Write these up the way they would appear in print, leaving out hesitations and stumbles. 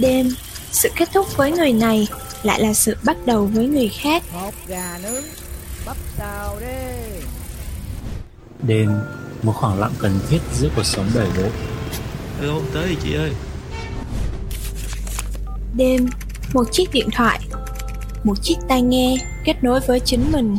đêm, sự kết thúc với người này lại là sự bắt đầu với người khác. Hột gà nướng, bắp xào đi. Đêm, một khoảng lặng cần thiết giữa cuộc sống đầy bộn. Hello, tới đi chị ơi. Đêm, một chiếc điện thoại, một chiếc tai nghe kết nối với chính mình.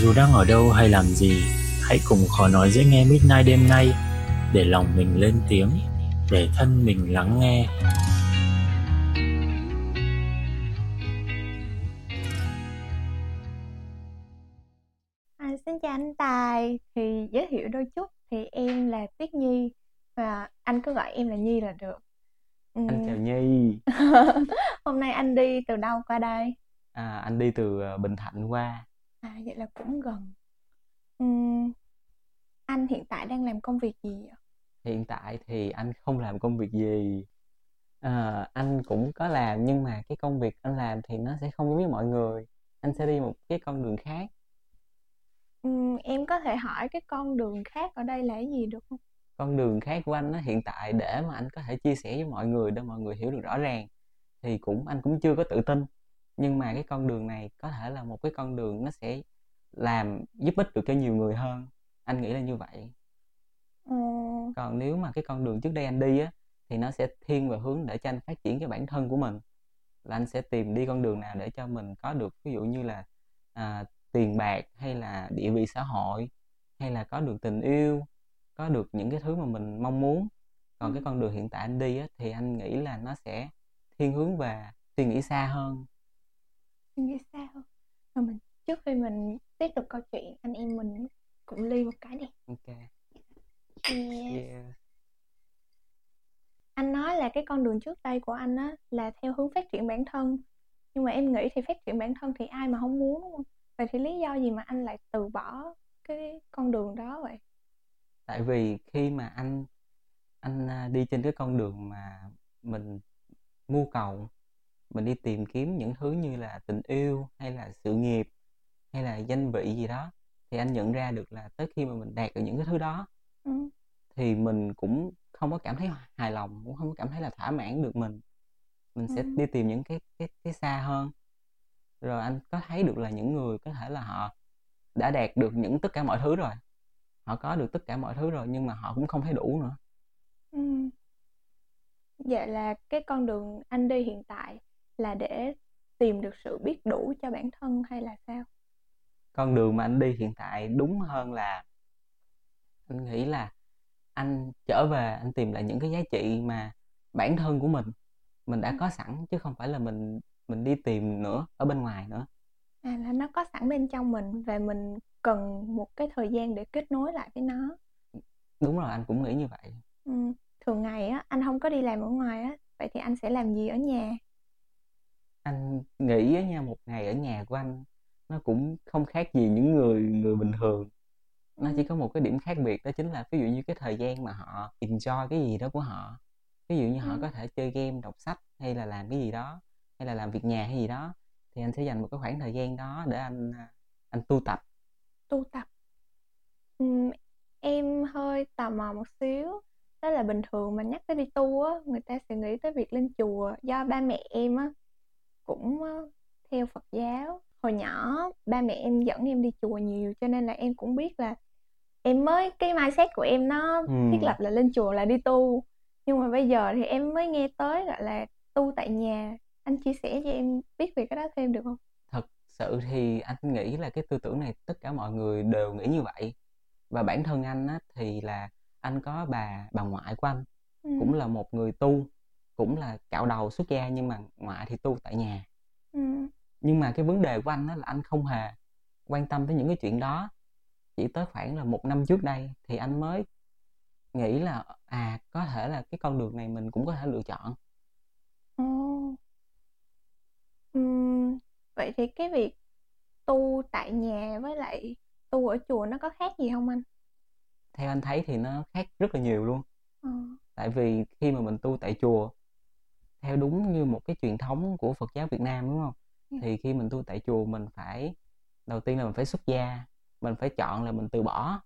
Dù đang ở đâu hay làm gì, hãy cùng Khó Nói Dễ Nghe Midnight đêm nay, để lòng mình lên tiếng, để thân mình lắng nghe. Xin chào anh Tài, thì giới thiệu đôi chút, thì em là Tuyết Nhi và anh cứ gọi em là Nhi là được. Anh chào Nhi. Hôm nay anh đi từ đâu qua đây? Anh đi từ Bình Thạnh qua. Vậy là cũng gần. Anh hiện tại đang làm công việc gì vậy? Hiện tại thì anh không làm công việc gì. Anh cũng có làm, nhưng mà cái công việc anh làm thì nó sẽ không giống với mọi người. Anh sẽ đi một cái con đường khác. Em có thể hỏi cái con đường khác ở đây là cái gì được không? Con đường khác của anh hiện tại, để mà anh có thể chia sẻ với mọi người để mọi người hiểu được rõ ràng, thì anh cũng chưa có tự tin. Nhưng mà cái con đường này có thể là một cái con đường nó sẽ làm giúp ích được cho nhiều người hơn. Anh nghĩ là như vậy. Còn nếu mà cái con đường trước đây anh đi thì nó sẽ thiên về hướng để cho anh phát triển cái bản thân của mình. Là anh sẽ tìm đi con đường nào để cho mình có được, ví dụ như là tiền bạc, hay là địa vị xã hội, hay là có được tình yêu, có được những cái thứ mà mình mong muốn. Còn cái con đường hiện tại anh đi thì anh nghĩ là nó sẽ thiên hướng về suy nghĩ xa hơn. Nghĩ sao? Mà mình trước khi mình tiếp tục câu chuyện, anh em mình cũng ly một cái đi. Ok. Yeah. Anh nói là cái con đường trước đây của anh là theo hướng phát triển bản thân, nhưng mà em nghĩ thì phát triển bản thân thì ai mà không muốn, đúng không? Vậy thì lý do gì mà anh lại từ bỏ cái con đường đó vậy? Tại vì khi mà anh đi trên cái con đường mà mình mưu cầu, mình đi tìm kiếm những thứ như là tình yêu, hay là sự nghiệp, hay là danh vị gì đó, thì anh nhận ra được là tới khi mà mình đạt được những cái thứ đó thì mình cũng không có cảm thấy hài lòng, cũng không có cảm thấy là thỏa mãn được mình. Mình sẽ đi tìm những cái xa hơn. Rồi anh có thấy được là những người có thể là họ đã đạt được tất cả mọi thứ rồi, họ có được tất cả mọi thứ rồi, nhưng mà họ cũng không thấy đủ nữa. Vậy là cái con đường anh đi hiện tại là để tìm được sự biết đủ cho bản thân hay là sao? Con đường mà anh đi hiện tại đúng hơn là anh nghĩ là anh trở về, anh tìm lại những cái giá trị mà bản thân của mình đã có sẵn, chứ không phải là mình đi tìm nữa ở bên ngoài nữa. Là nó có sẵn bên trong mình và mình cần một cái thời gian để kết nối lại với nó. Đúng rồi, anh cũng nghĩ như vậy. Thường ngày anh không có đi làm ở ngoài vậy thì anh sẽ làm gì ở nhà? Anh nghĩ một ngày ở nhà của anh nó cũng không khác gì những người bình thường. Nó chỉ có một cái điểm khác biệt, đó chính là ví dụ như cái thời gian mà họ enjoy cái gì đó của họ. Ví dụ như họ có thể chơi game, đọc sách, hay là làm cái gì đó, hay là làm việc nhà hay gì đó, thì anh sẽ dành một cái khoảng thời gian đó để anh tu tập. Tu tập. Em hơi tò mò một xíu. Đó là bình thường mà nhắc tới đi tu người ta sẽ nghĩ tới việc lên chùa. Do ba mẹ em cũng theo Phật giáo. Hồi nhỏ ba mẹ em dẫn em đi chùa nhiều, cho nên là em cũng biết là em mới, cái mindset của em nó thiết lập là lên chùa là đi tu. Nhưng mà bây giờ thì em mới nghe tới gọi là tu tại nhà. Anh chia sẻ cho em biết về cái đó thêm được không? Thật sự thì anh nghĩ là cái tư tưởng này tất cả mọi người đều nghĩ như vậy. Và bản thân anh thì là anh có bà ngoại của anh cũng là một người tu, cũng là cạo đầu xuất gia, nhưng mà ngoại thì tu tại nhà. Nhưng mà cái vấn đề của anh là anh không hề quan tâm tới những cái chuyện đó. Chỉ tới khoảng là 1 năm trước đây thì anh mới nghĩ là có thể là cái con đường này mình cũng có thể lựa chọn. Vậy thì cái việc tu tại nhà với lại tu ở chùa nó có khác gì không anh? Theo anh thấy thì nó khác rất là nhiều luôn. Tại vì khi mà mình tu tại chùa, theo đúng như một cái truyền thống của Phật giáo Việt Nam, đúng không? Thì khi mình tu tại chùa, mình phải, đầu tiên là mình phải xuất gia, mình phải chọn là mình từ bỏ.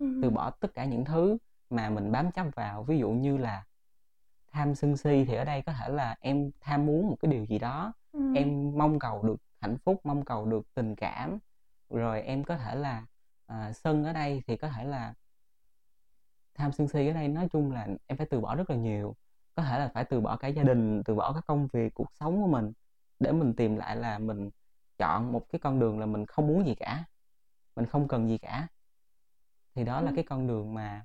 Từ bỏ tất cả những thứ mà mình bám chấp vào. Ví dụ như là tham sân si thì ở đây có thể là em tham muốn một cái điều gì đó, em mong cầu được hạnh phúc, mong cầu được tình cảm. Rồi em có thể là sân ở đây thì có thể là tham sân si ở đây. Nói chung là em phải từ bỏ rất là nhiều. Có thể là phải từ bỏ cả gia đình, từ bỏ các công việc, cuộc sống của mình, để mình tìm lại là mình chọn một cái con đường là mình không muốn gì cả, mình không cần gì cả. Thì đó là cái con đường mà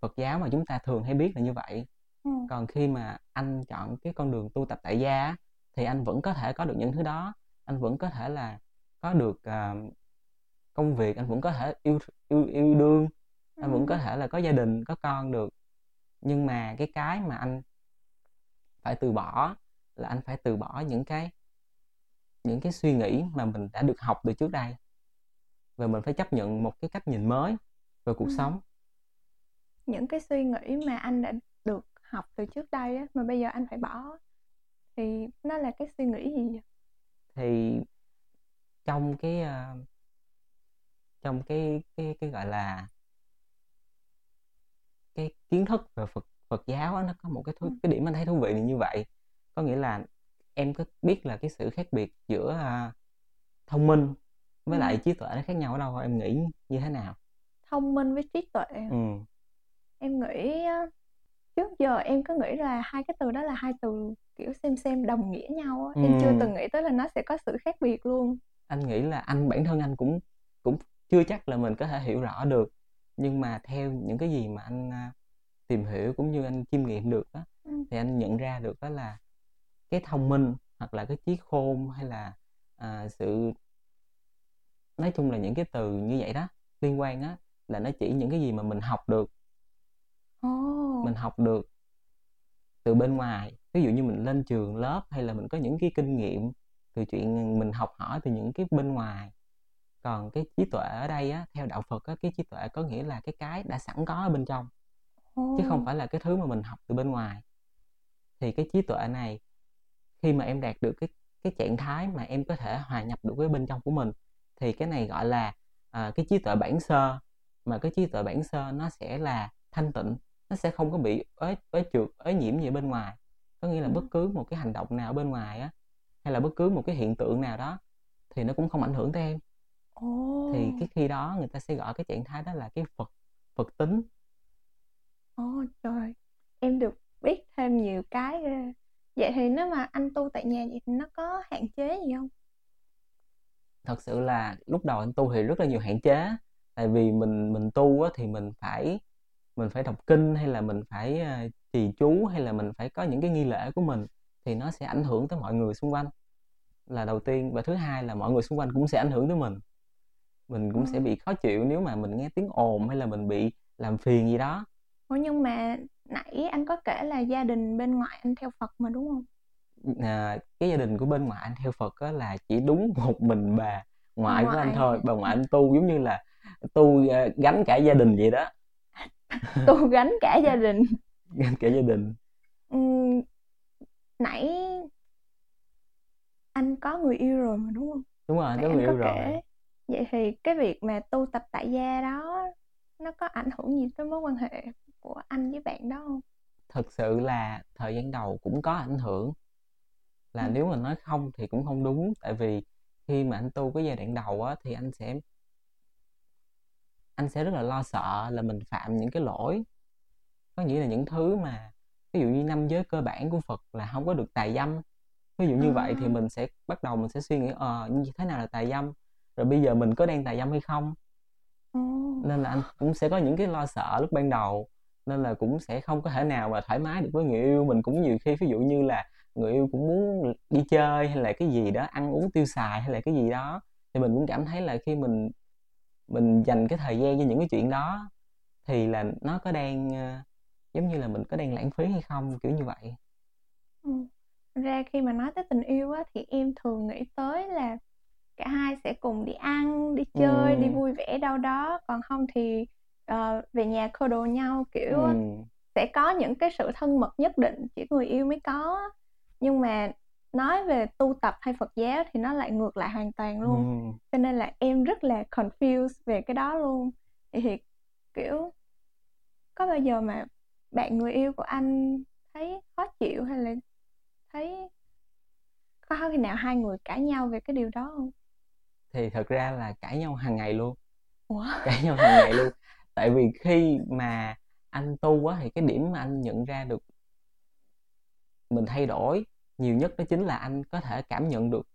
Phật giáo mà chúng ta thường hay biết là như vậy. Còn khi mà anh chọn cái con đường tu tập tại gia thì anh vẫn có thể có được những thứ đó. Anh vẫn có thể là có được công việc, anh vẫn có thể yêu đương, anh vẫn có thể là có gia đình, có con được. Nhưng mà cái mà anh phải từ bỏ là anh phải từ bỏ những cái suy nghĩ mà mình đã được học từ trước đây. Và mình phải chấp nhận một cái cách nhìn mới về cuộc sống. Những cái suy nghĩ mà anh đã được học từ trước đây á, mà bây giờ anh phải bỏ, thì nó là cái suy nghĩ gì vậy? Thì trong cái gọi là cái kiến thức về Phật giáo á, nó có một cái điểm anh thấy thú vị là như vậy. Có nghĩa là em có biết là cái sự khác biệt giữa thông minh với lại trí tuệ nó khác nhau ở đâu, em nghĩ như thế nào? Thông minh với trí tuệ. Em nghĩ trước giờ em cứ nghĩ là hai cái từ đó là hai từ kiểu xem đồng nghĩa nhau. Em chưa từng nghĩ tới là nó sẽ có sự khác biệt luôn. Anh nghĩ là bản thân anh cũng chưa chắc là mình có thể hiểu rõ được. Nhưng mà theo những cái gì mà anh tìm hiểu cũng như anh chiêm nghiệm được đó, thì anh nhận ra được đó là cái thông minh hoặc là cái trí khôn hay là sự, nói chung là những cái từ như vậy đó liên quan á, là nó chỉ những cái gì mà mình học được. Mình học được từ bên ngoài, ví dụ như mình lên trường lớp hay là mình có những cái kinh nghiệm từ chuyện mình học hỏi từ những cái bên ngoài. Còn cái trí tuệ ở đây á, theo đạo Phật á, cái trí tuệ có nghĩa là cái đã sẵn có ở bên trong, chứ không phải là cái thứ mà mình học từ bên ngoài. Thì cái trí tuệ này, khi mà em đạt được cái trạng thái mà em có thể hòa nhập được với bên trong của mình, thì cái này gọi là cái trí tuệ bản sơ. Mà cái trí tuệ bản sơ nó sẽ là thanh tịnh, nó sẽ không có bị ối nhiễm gì bên ngoài. Có nghĩa là bất cứ một cái hành động nào ở bên ngoài á, hay là bất cứ một cái hiện tượng nào đó, thì nó cũng không ảnh hưởng tới em. Thì cái khi đó người ta sẽ gọi cái trạng thái đó là cái Phật tính. Trời, em được biết thêm nhiều cái. Vậy thì nếu mà anh tu tại nhà vậy thì nó có hạn chế gì không? Thật sự là lúc đầu anh tu thì rất là nhiều hạn chế. Tại vì mình tu á, thì mình phải đọc kinh, hay là mình phải trì chú, hay là mình phải có những cái nghi lễ của mình, thì nó sẽ ảnh hưởng tới mọi người xung quanh là đầu tiên. Và thứ hai là mọi người xung quanh cũng sẽ ảnh hưởng tới mình cũng sẽ bị khó chịu nếu mà mình nghe tiếng ồn hay là mình bị làm phiền gì đó. Nhưng mà nãy anh có kể là gia đình bên ngoại anh theo Phật mà, đúng không? Cái gia đình của bên ngoại anh theo Phật á, là chỉ đúng một mình bà ngoại của anh thôi. Bà ngoại anh tu giống như là tu gánh cả gia đình vậy đó. Tu gánh cả gia đình. Gánh cả gia đình. Nãy anh có người yêu rồi mà, đúng không? Đúng rồi, có người yêu rồi. Vậy thì cái việc mà tu tập tại gia đó, nó có ảnh hưởng gì tới mối quan hệ của anh với bạn đó không? Thật sự là thời gian đầu cũng có ảnh hưởng. Là nếu mà nói không thì cũng không đúng. Tại vì khi mà anh tu cái giai đoạn đầu á, thì anh sẽ rất là lo sợ là mình phạm những cái lỗi. Có nghĩa là những thứ mà, ví dụ như 5 giới cơ bản của Phật là không có được tà dâm. Ví dụ như vậy thì mình sẽ bắt đầu mình sẽ suy nghĩ như thế nào là tà dâm, rồi bây giờ mình có đang tà dâm hay không. Nên là anh cũng sẽ có những cái lo sợ lúc ban đầu. Nên là cũng sẽ không có thể nào mà thoải mái được với người yêu. Mình cũng nhiều khi ví dụ như là người yêu cũng muốn đi chơi hay là cái gì đó, ăn uống tiêu xài hay là cái gì đó, thì mình cũng cảm thấy là khi mình dành cái thời gian cho những cái chuyện đó thì là nó có đang giống như là mình có đang lãng phí hay không, kiểu như vậy. Ra khi mà nói tới tình yêu á, thì em thường nghĩ tới là cả hai sẽ cùng đi ăn, đi chơi, đi vui vẻ đâu đó. Còn không thì về nhà khô đồ nhau, kiểu sẽ có những cái sự thân mật nhất định chỉ người yêu mới có. Nhưng mà nói về tu tập hay Phật giáo thì nó lại ngược lại hoàn toàn luôn. Cho nên là em rất là confused về cái đó luôn. Thì kiểu có bao giờ mà bạn người yêu của anh thấy khó chịu hay là thấy có khi nào hai người cãi nhau về cái điều đó không? Thì thật ra là cãi nhau hàng ngày luôn. Ủa? Cãi nhau hàng ngày luôn. Tại vì khi mà anh tu quá thì cái điểm mà anh nhận ra được mình thay đổi nhiều nhất đó chính là anh có thể cảm nhận được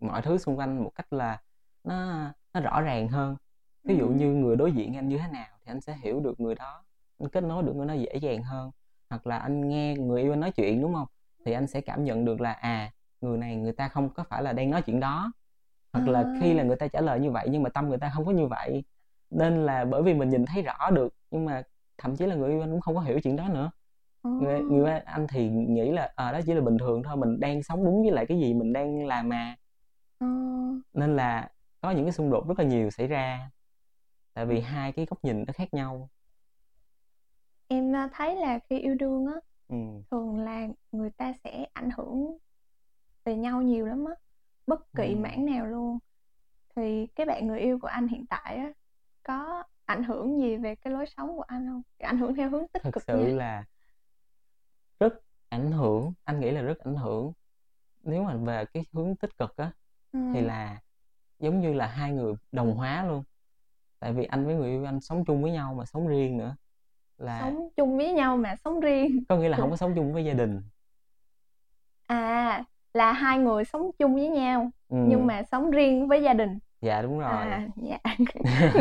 mọi thứ xung quanh một cách là nó rõ ràng hơn. Ví dụ như người đối diện anh như thế nào thì anh sẽ hiểu được người đó, anh kết nối được người đó dễ dàng hơn. Hoặc là anh nghe người yêu anh nói chuyện, đúng không, thì anh sẽ cảm nhận được là người này người ta không có phải là đang nói chuyện đó. Hoặc là khi là người ta trả lời như vậy nhưng mà tâm người ta không có như vậy. Nên là bởi vì mình nhìn thấy rõ được, nhưng mà thậm chí là người yêu anh cũng không có hiểu chuyện đó nữa. Người yêu anh thì nghĩ là đó chỉ là bình thường thôi, mình đang sống đúng với lại cái gì mình đang làm mà. Nên là có những cái xung đột rất là nhiều xảy ra, tại vì hai cái góc nhìn nó khác nhau. Em thấy là khi yêu đương á, thường là người ta sẽ ảnh hưởng về nhau nhiều lắm á, bất kỳ mảng nào luôn. Thì cái bạn người yêu của anh hiện tại á, có ảnh hưởng gì về cái lối sống của anh không? Ảnh hưởng theo hướng tích cực thật sự nha. Là rất ảnh hưởng, anh nghĩ là rất ảnh hưởng. Nếu mà về cái hướng tích cực á, thì là giống như là hai người đồng hóa luôn. Tại vì anh với người yêu anh sống chung với nhau mà sống riêng nữa. Là sống chung với nhau mà sống riêng có nghĩa là không có sống chung với gia đình. Là hai người sống chung với nhau nhưng mà sống riêng với gia đình. Dạ đúng rồi. Dạ.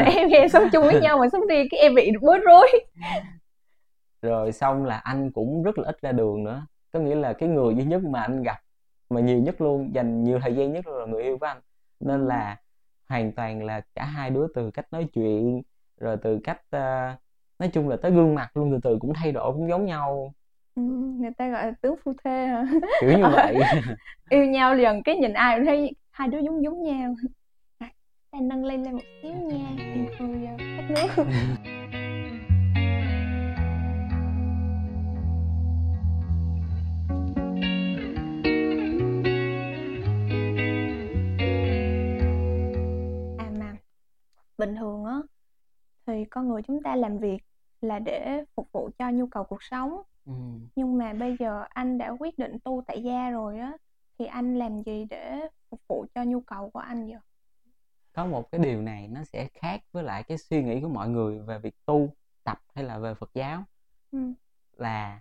Em nghe sống chung với nhau mà sống riêng cái em bị bối rối. Rồi xong là anh cũng rất là ít ra đường nữa. Có nghĩa là cái người duy nhất mà anh gặp mà nhiều nhất luôn, dành nhiều thời gian nhất là người yêu của anh. Nên là hoàn toàn là cả hai đứa từ cách nói chuyện, rồi từ cách nói chung là tới gương mặt luôn, từ từ cũng thay đổi, cũng giống nhau. Người ta gọi là tướng phu thê hả? Kiểu như vậy. Yêu nhau dần cái nhìn ai cũng thấy hai đứa giống nhau. Em nâng lên một xíu nha. Mà bình thường á thì con người chúng ta làm việc là để phục vụ cho nhu cầu cuộc sống. Nhưng mà bây giờ anh đã quyết định tu tại gia rồi á, thì anh làm gì để phục vụ cho nhu cầu của anh vậy? Có một cái điều này nó sẽ khác với lại cái suy nghĩ của mọi người về việc tu tập hay là về Phật giáo. Là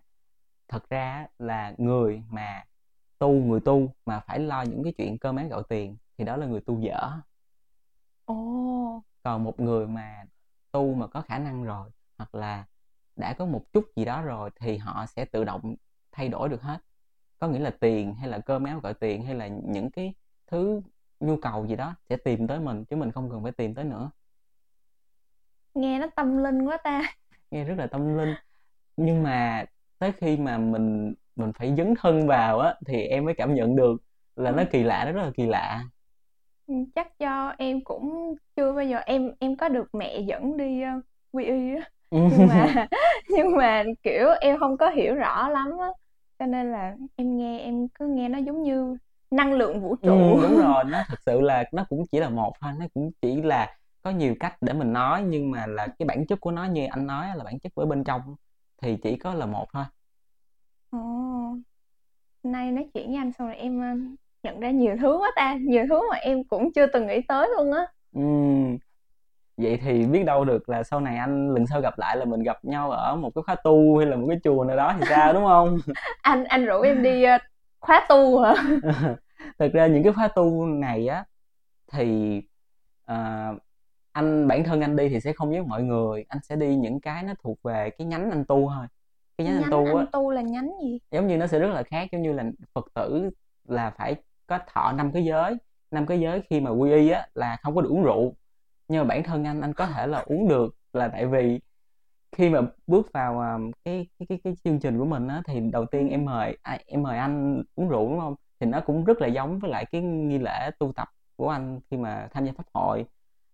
thật ra là người mà tu mà phải lo những cái chuyện cơm áo gạo tiền thì đó là người tu dở. Còn một người mà tu mà có khả năng rồi, hoặc là đã có một chút gì đó rồi, thì họ sẽ tự động thay đổi được hết. Có nghĩa là tiền hay là cơm áo gạo tiền hay là những cái thứ nhu cầu gì đó sẽ tìm tới mình, chứ mình không cần phải tìm tới nữa. Nghe nó tâm linh quá ta. Nghe rất là tâm linh. Nhưng mà tới khi mà mình phải dấn thân vào á, thì em mới cảm nhận được là nó kỳ lạ, nó rất là kỳ lạ. Chắc do em cũng chưa bao giờ em có được mẹ dẫn đi quy y á. Nhưng mà kiểu em không có hiểu rõ lắm á, cho nên là em cứ nghe nó giống như năng lượng vũ trụ. Đúng rồi, nó thật sự là nó cũng chỉ là một thôi, nó cũng chỉ là có nhiều cách để mình nói, nhưng mà là cái bản chất của nó như anh nói là bản chất ở bên trong thì chỉ có là một thôi. Hôm nay nói chuyện với anh xong rồi em nhận ra nhiều thứ quá ta, nhiều thứ mà em cũng chưa từng nghĩ tới luôn á. Vậy thì biết đâu được là sau này anh lần sau gặp lại là mình gặp nhau ở một cái khóa tu hay là một cái chùa nào đó thì sao, đúng không? Anh rủ em đi khóa tu hả? Thật ra những cái khóa tu này á thì bản thân anh đi thì sẽ không với mọi người. Anh sẽ đi những cái nó thuộc về cái nhánh anh tu thôi. Cái nhánh anh tu là nhánh gì? Giống như nó sẽ rất là khác, giống như là Phật tử là phải có thọ 5 cái giới. 5 cái giới khi mà quy y á là không có được uống rượu. Nhưng mà bản thân anh có thể là uống được, là tại vì khi mà bước vào cái chương trình của mình á, thì đầu tiên em mời anh uống rượu, đúng không? Thì nó cũng rất là giống với lại cái nghi lễ tu tập của anh khi mà tham gia pháp hội,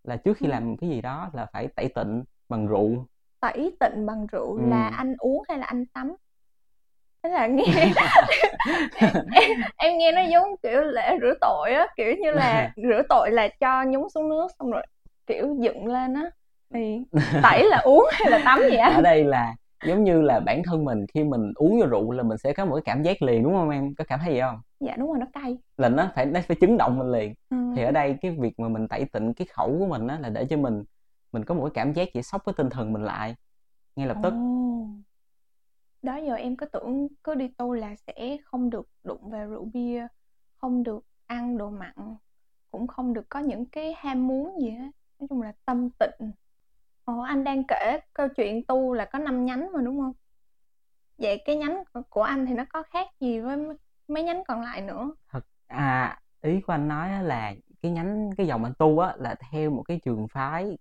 là trước khi làm cái gì đó là phải tẩy tịnh bằng rượu. Tẩy tịnh bằng rượu là anh uống hay là anh tắm? Thế là nghe em nghe nó giống kiểu lễ rửa tội á, kiểu như là rửa tội là cho nhúng xuống nước xong rồi kiểu dựng lên á, thì tẩy là uống hay là tắm gì á? Ở đây là giống như là bản thân mình khi mình uống vô rượu là mình sẽ có một cái cảm giác liền, đúng không em? Có cảm thấy gì không? Dạ đúng rồi, nó cay. Là nó phải chấn động mình liền. Thì ở đây cái việc mà mình tẩy tịnh cái khẩu của mình á là để cho mình có một cái cảm giác gì sốc cái tinh thần mình lại ngay lập tức. Đó giờ em cứ tưởng cứ đi tu là sẽ không được đụng vào rượu bia, không được ăn đồ mặn, cũng không được có những cái ham muốn gì hết. Nói chung là tâm tịnh. Anh đang kể câu chuyện tu là có 5 nhánh mà đúng không? Vậy cái nhánh của anh thì nó có khác gì với mấy nhánh còn lại nữa? Ý của anh nói là cái dòng anh tu á là theo một cái trường phái.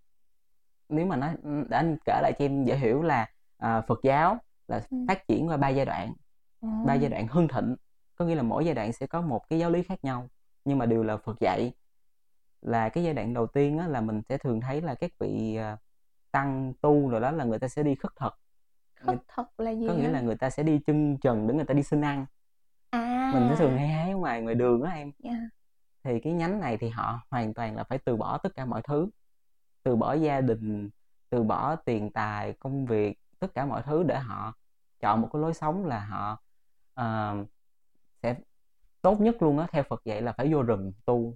Nếu mà nói để anh kể lại cho em dễ hiểu là Phật giáo là phát triển qua 3 giai đoạn. Ba giai đoạn hưng thịnh, có nghĩa là mỗi giai đoạn sẽ có một cái giáo lý khác nhau, nhưng mà đều là Phật dạy. Là cái giai đoạn đầu tiên á, là mình sẽ thường thấy là các vị tăng tu rồi đó, là người ta sẽ đi khất thực. Khất thực là gì? Có nghĩa là người ta sẽ đi chân trần để người ta đi xin ăn. Mình sẽ thường hay hái ngoài ngoài đường đó em. Thì cái nhánh này thì họ hoàn toàn là phải từ bỏ tất cả mọi thứ, từ bỏ gia đình, từ bỏ tiền tài, công việc, tất cả mọi thứ để họ chọn một cái lối sống là họ sẽ tốt nhất luôn á. Theo Phật dạy là phải vô rừng tu.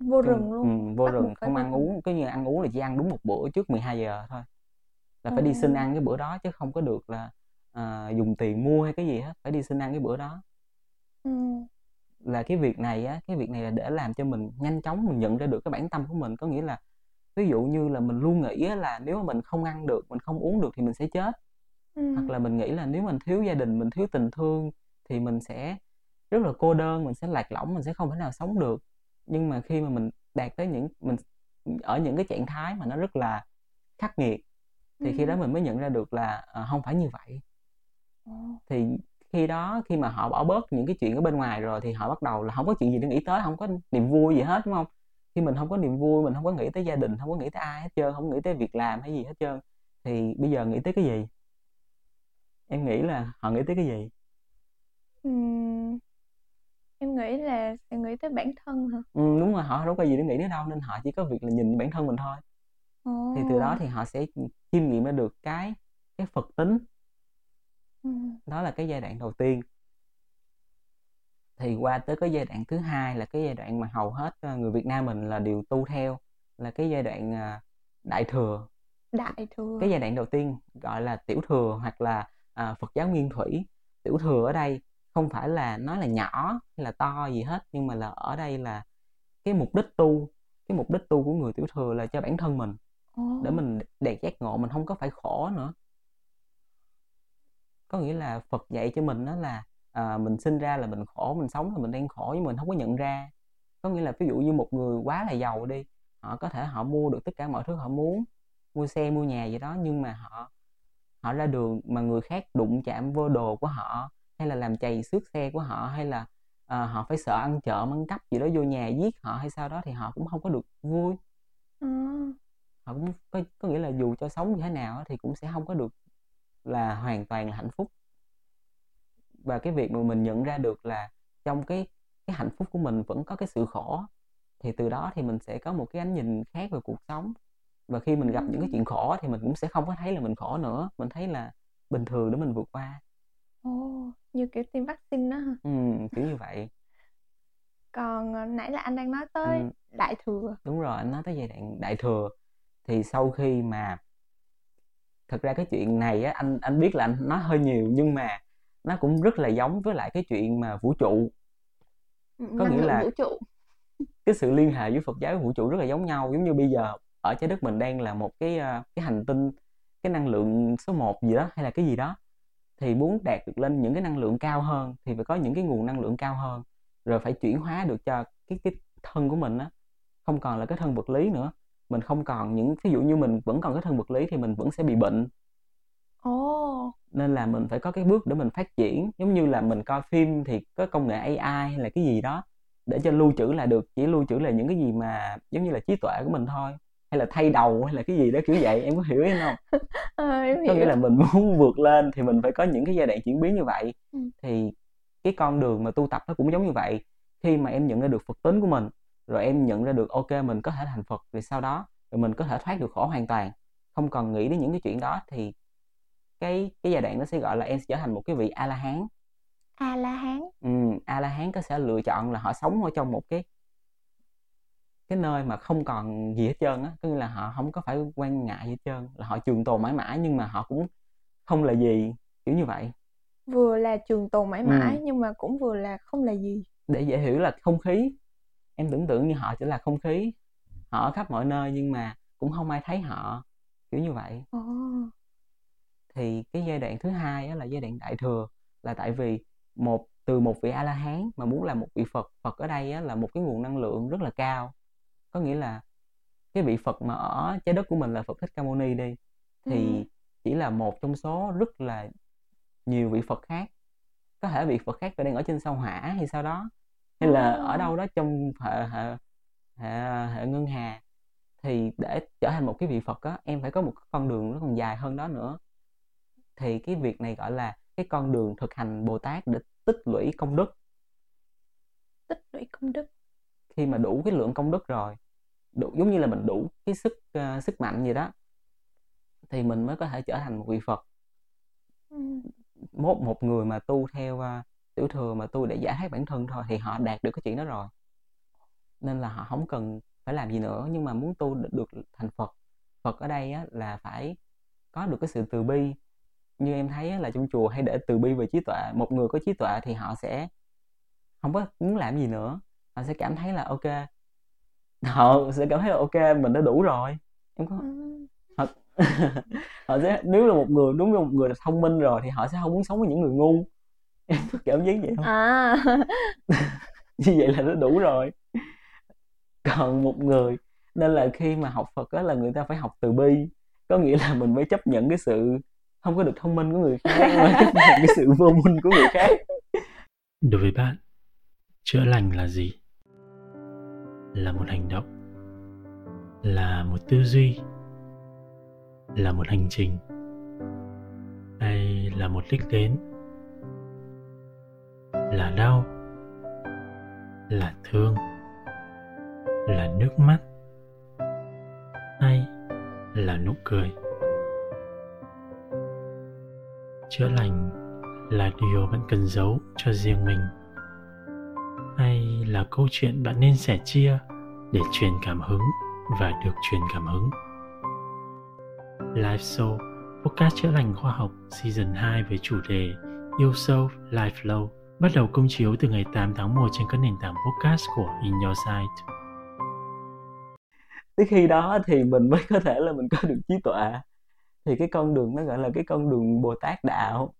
Vô rừng luôn. Vô rừng không ăn uống, cứ như ăn uống là chỉ ăn đúng một bữa trước 12 giờ thôi. Là phải đi xin ăn cái bữa đó chứ không có được là dùng tiền mua hay cái gì hết, phải đi xin ăn cái bữa đó. Là cái việc này á, cái việc này là để làm cho mình nhanh chóng mình nhận ra được cái bản tâm của mình. Có nghĩa là ví dụ như là mình luôn nghĩ là nếu mà mình không ăn được, mình không uống được thì mình sẽ chết. Hoặc là mình nghĩ là nếu mình thiếu gia đình, mình thiếu tình thương thì mình sẽ rất là cô đơn, mình sẽ lạc lõng, mình sẽ không thể nào sống được. Nhưng mà khi mà mình đạt tới mình ở những cái trạng thái mà nó rất là khắc nghiệt thì khi đó mình mới nhận ra được là không phải như vậy. Thì khi đó khi mà họ bỏ bớt những cái chuyện ở bên ngoài rồi thì họ bắt đầu là không có chuyện gì để nghĩ tới, không có niềm vui gì hết, đúng không? Khi mình không có niềm vui, mình không có nghĩ tới gia đình, không có nghĩ tới ai hết trơn, không nghĩ tới việc làm hay gì hết trơn, thì bây giờ nghĩ tới cái gì? Em nghĩ là họ nghĩ tới cái gì? Em nghĩ là sẽ nghĩ tới bản thân hả? Đúng rồi, họ đâu có gì để nghĩ nữa đâu, nên họ chỉ có việc là nhìn bản thân mình thôi. Thì từ đó thì họ sẽ chiêm nghiệm ra được cái Phật tính. Đó là cái giai đoạn đầu tiên. Thì qua tới cái giai đoạn thứ hai là cái giai đoạn mà hầu hết người Việt Nam mình là đều tu theo, là cái giai đoạn Đại Thừa. Đại Thừa. Cái giai đoạn đầu tiên gọi là Tiểu Thừa hoặc là Phật giáo Nguyên Thủy. Tiểu Thừa ở đây không phải là nói là nhỏ hay là to gì hết, nhưng mà là ở đây là cái mục đích tu của người Tiểu Thừa là cho bản thân mình, để mình đạt giác ngộ, mình không có phải khổ nữa. Có nghĩa là Phật dạy cho mình đó là mình sinh ra là mình khổ, mình sống là mình đang khổ nhưng mình không có nhận ra. Có nghĩa là ví dụ như một người quá là giàu đi, họ có thể họ mua được tất cả mọi thứ họ muốn, mua xe, mua nhà gì đó, nhưng mà họ ra đường mà người khác đụng chạm vô đồ của họ, hay là làm chày xước xe của họ, hay là họ phải sợ ăn trộm, ăn cắp gì đó vô nhà giết họ hay sao đó, thì họ cũng không có được vui. Họ cũng có nghĩa là dù cho sống như thế nào thì cũng sẽ không có được là hoàn toàn là hạnh phúc. Và cái việc mà mình nhận ra được là trong cái hạnh phúc của mình vẫn có cái sự khổ, thì từ đó thì mình sẽ có một cái ánh nhìn khác về cuộc sống. Và khi mình gặp những cái chuyện khổ thì mình cũng sẽ không có thấy là mình khổ nữa, mình thấy là bình thường để mình vượt qua. Như kiểu tiêm vaccine đó hả? Kiểu như vậy. Còn nãy là anh đang nói tới Đại Thừa. Đúng rồi, anh nói tới giai đoạn Đại Thừa. Thì sau khi mà thật ra cái chuyện này á, anh biết là anh nói hơi nhiều, nhưng mà nó cũng rất là giống với lại cái chuyện mà vũ trụ. Có nghĩa là vũ trụ, cái sự liên hệ với Phật giáo với vũ trụ rất là giống nhau. Giống như bây giờ ở trái đất mình đang là một cái hành tinh, cái năng lượng số 1 gì đó hay là cái gì đó, thì muốn đạt được lên những cái năng lượng cao hơn thì phải có những cái nguồn năng lượng cao hơn, rồi phải chuyển hóa được cho cái thân của mình á, không còn là cái thân vật lý nữa. Mình không còn những, ví dụ như mình vẫn còn cái thân vật lý thì mình vẫn sẽ bị bệnh. Nên là mình phải có cái bước để mình phát triển. Giống như là mình coi phim thì có công nghệ AI hay là cái gì đó để cho lưu trữ là được, chỉ lưu trữ là những cái gì mà giống như là trí tuệ của mình thôi. hay là thay đầu hay là cái gì đó kiểu vậy, em có hiểu em không? Em hiểu. Có nghĩa là mình muốn vượt lên thì mình phải có những cái giai đoạn chuyển biến như vậy. Thì cái con đường mà tu tập nó cũng giống như vậy. Khi mà em nhận ra được Phật tính của mình rồi, em nhận ra được ok mình có thể thành Phật, rồi sau đó rồi mình có thể thoát được khổ hoàn toàn, không còn nghĩ đến những cái chuyện đó, thì cái giai đoạn nó sẽ gọi là em sẽ trở thành một cái vị A-la-hán. A-la-hán. A-la-hán có sẽ lựa chọn là họ sống ở trong một cái nơi mà không còn gì hết trơn á, tức là họ không có phải quan ngại gì hết trơn, là họ trường tồn mãi mãi nhưng mà họ cũng không là gì, kiểu như vậy. Vừa là trường tồn mãi mãi nhưng mà cũng vừa là không là gì. Để dễ hiểu là không khí. Em tưởng tượng như họ chỉ là không khí, họ ở khắp mọi nơi nhưng mà cũng không ai thấy họ, kiểu như vậy. Thì cái giai đoạn thứ hai là giai đoạn đại thừa, là tại vì từ một vị A-la-hán mà muốn làm một vị Phật. Phật ở đây là một cái nguồn năng lượng rất là cao, có nghĩa là cái vị Phật mà ở trái đất của mình là Phật Thích Ca Mâu Ni đi, thì chỉ là một trong số rất là nhiều vị Phật khác. Có thể vị Phật khác đang ở trên sao Hỏa hay sao đó, hay là ở đâu đó trong hệ ngân hà. Thì để trở thành một cái vị Phật đó, em phải có một con đường nó còn dài hơn đó nữa. Thì cái việc này gọi là cái con đường thực hành Bồ Tát để tích lũy công đức. Tích lũy công đức. Khi mà đủ cái lượng công đức rồi, giống như là mình đủ cái sức mạnh gì đó, thì mình mới có thể trở thành một vị Phật. Một người mà tu theo tiểu thừa mà tu để giải thoát bản thân thôi thì họ đạt được cái chuyện đó rồi, nên là họ không cần phải làm gì nữa. Nhưng mà muốn tu được thành Phật ở đây là phải có được cái sự từ bi. Như em thấy là trong chùa hay để từ bi về trí tuệ. Một người có trí tuệ thì họ sẽ không có muốn làm gì nữa, họ sẽ cảm thấy là ok, họ sẽ cảm thấy là ok mình đã đủ rồi. Em có họ sẽ, nếu là một người đúng là một người thông minh rồi thì họ sẽ không muốn sống với những người ngu. Em có cảm giác vậy không? Như vậy là nó đủ rồi. Còn một người, nên là khi mà học Phật là người ta phải học từ bi, có nghĩa là mình phải chấp nhận cái sự không có được thông minh của người khác, mà chấp nhận cái sự vô minh của người khác. Đối với bạn, chữa lành là gì? Là một hành động, là một tư duy, là một hành trình, hay là một đích đến? Là đau, là thương, là nước mắt, hay là nụ cười? Chữa lành là điều bạn cần giấu cho riêng mình, hay là câu chuyện bạn nên sẻ chia để truyền cảm hứng và được truyền cảm hứng? Life Soul, podcast chữa lành khoa học Season 2 với chủ đề Yêu Soul, Life Flow, bắt đầu công chiếu từ ngày 8 tháng 1 trên các nền tảng podcast của in-your-sight. Tới khi đó thì mình mới có thể là mình có được trí tuệ. Thì cái con đường nó gọi là cái con đường Bồ Tát đạo.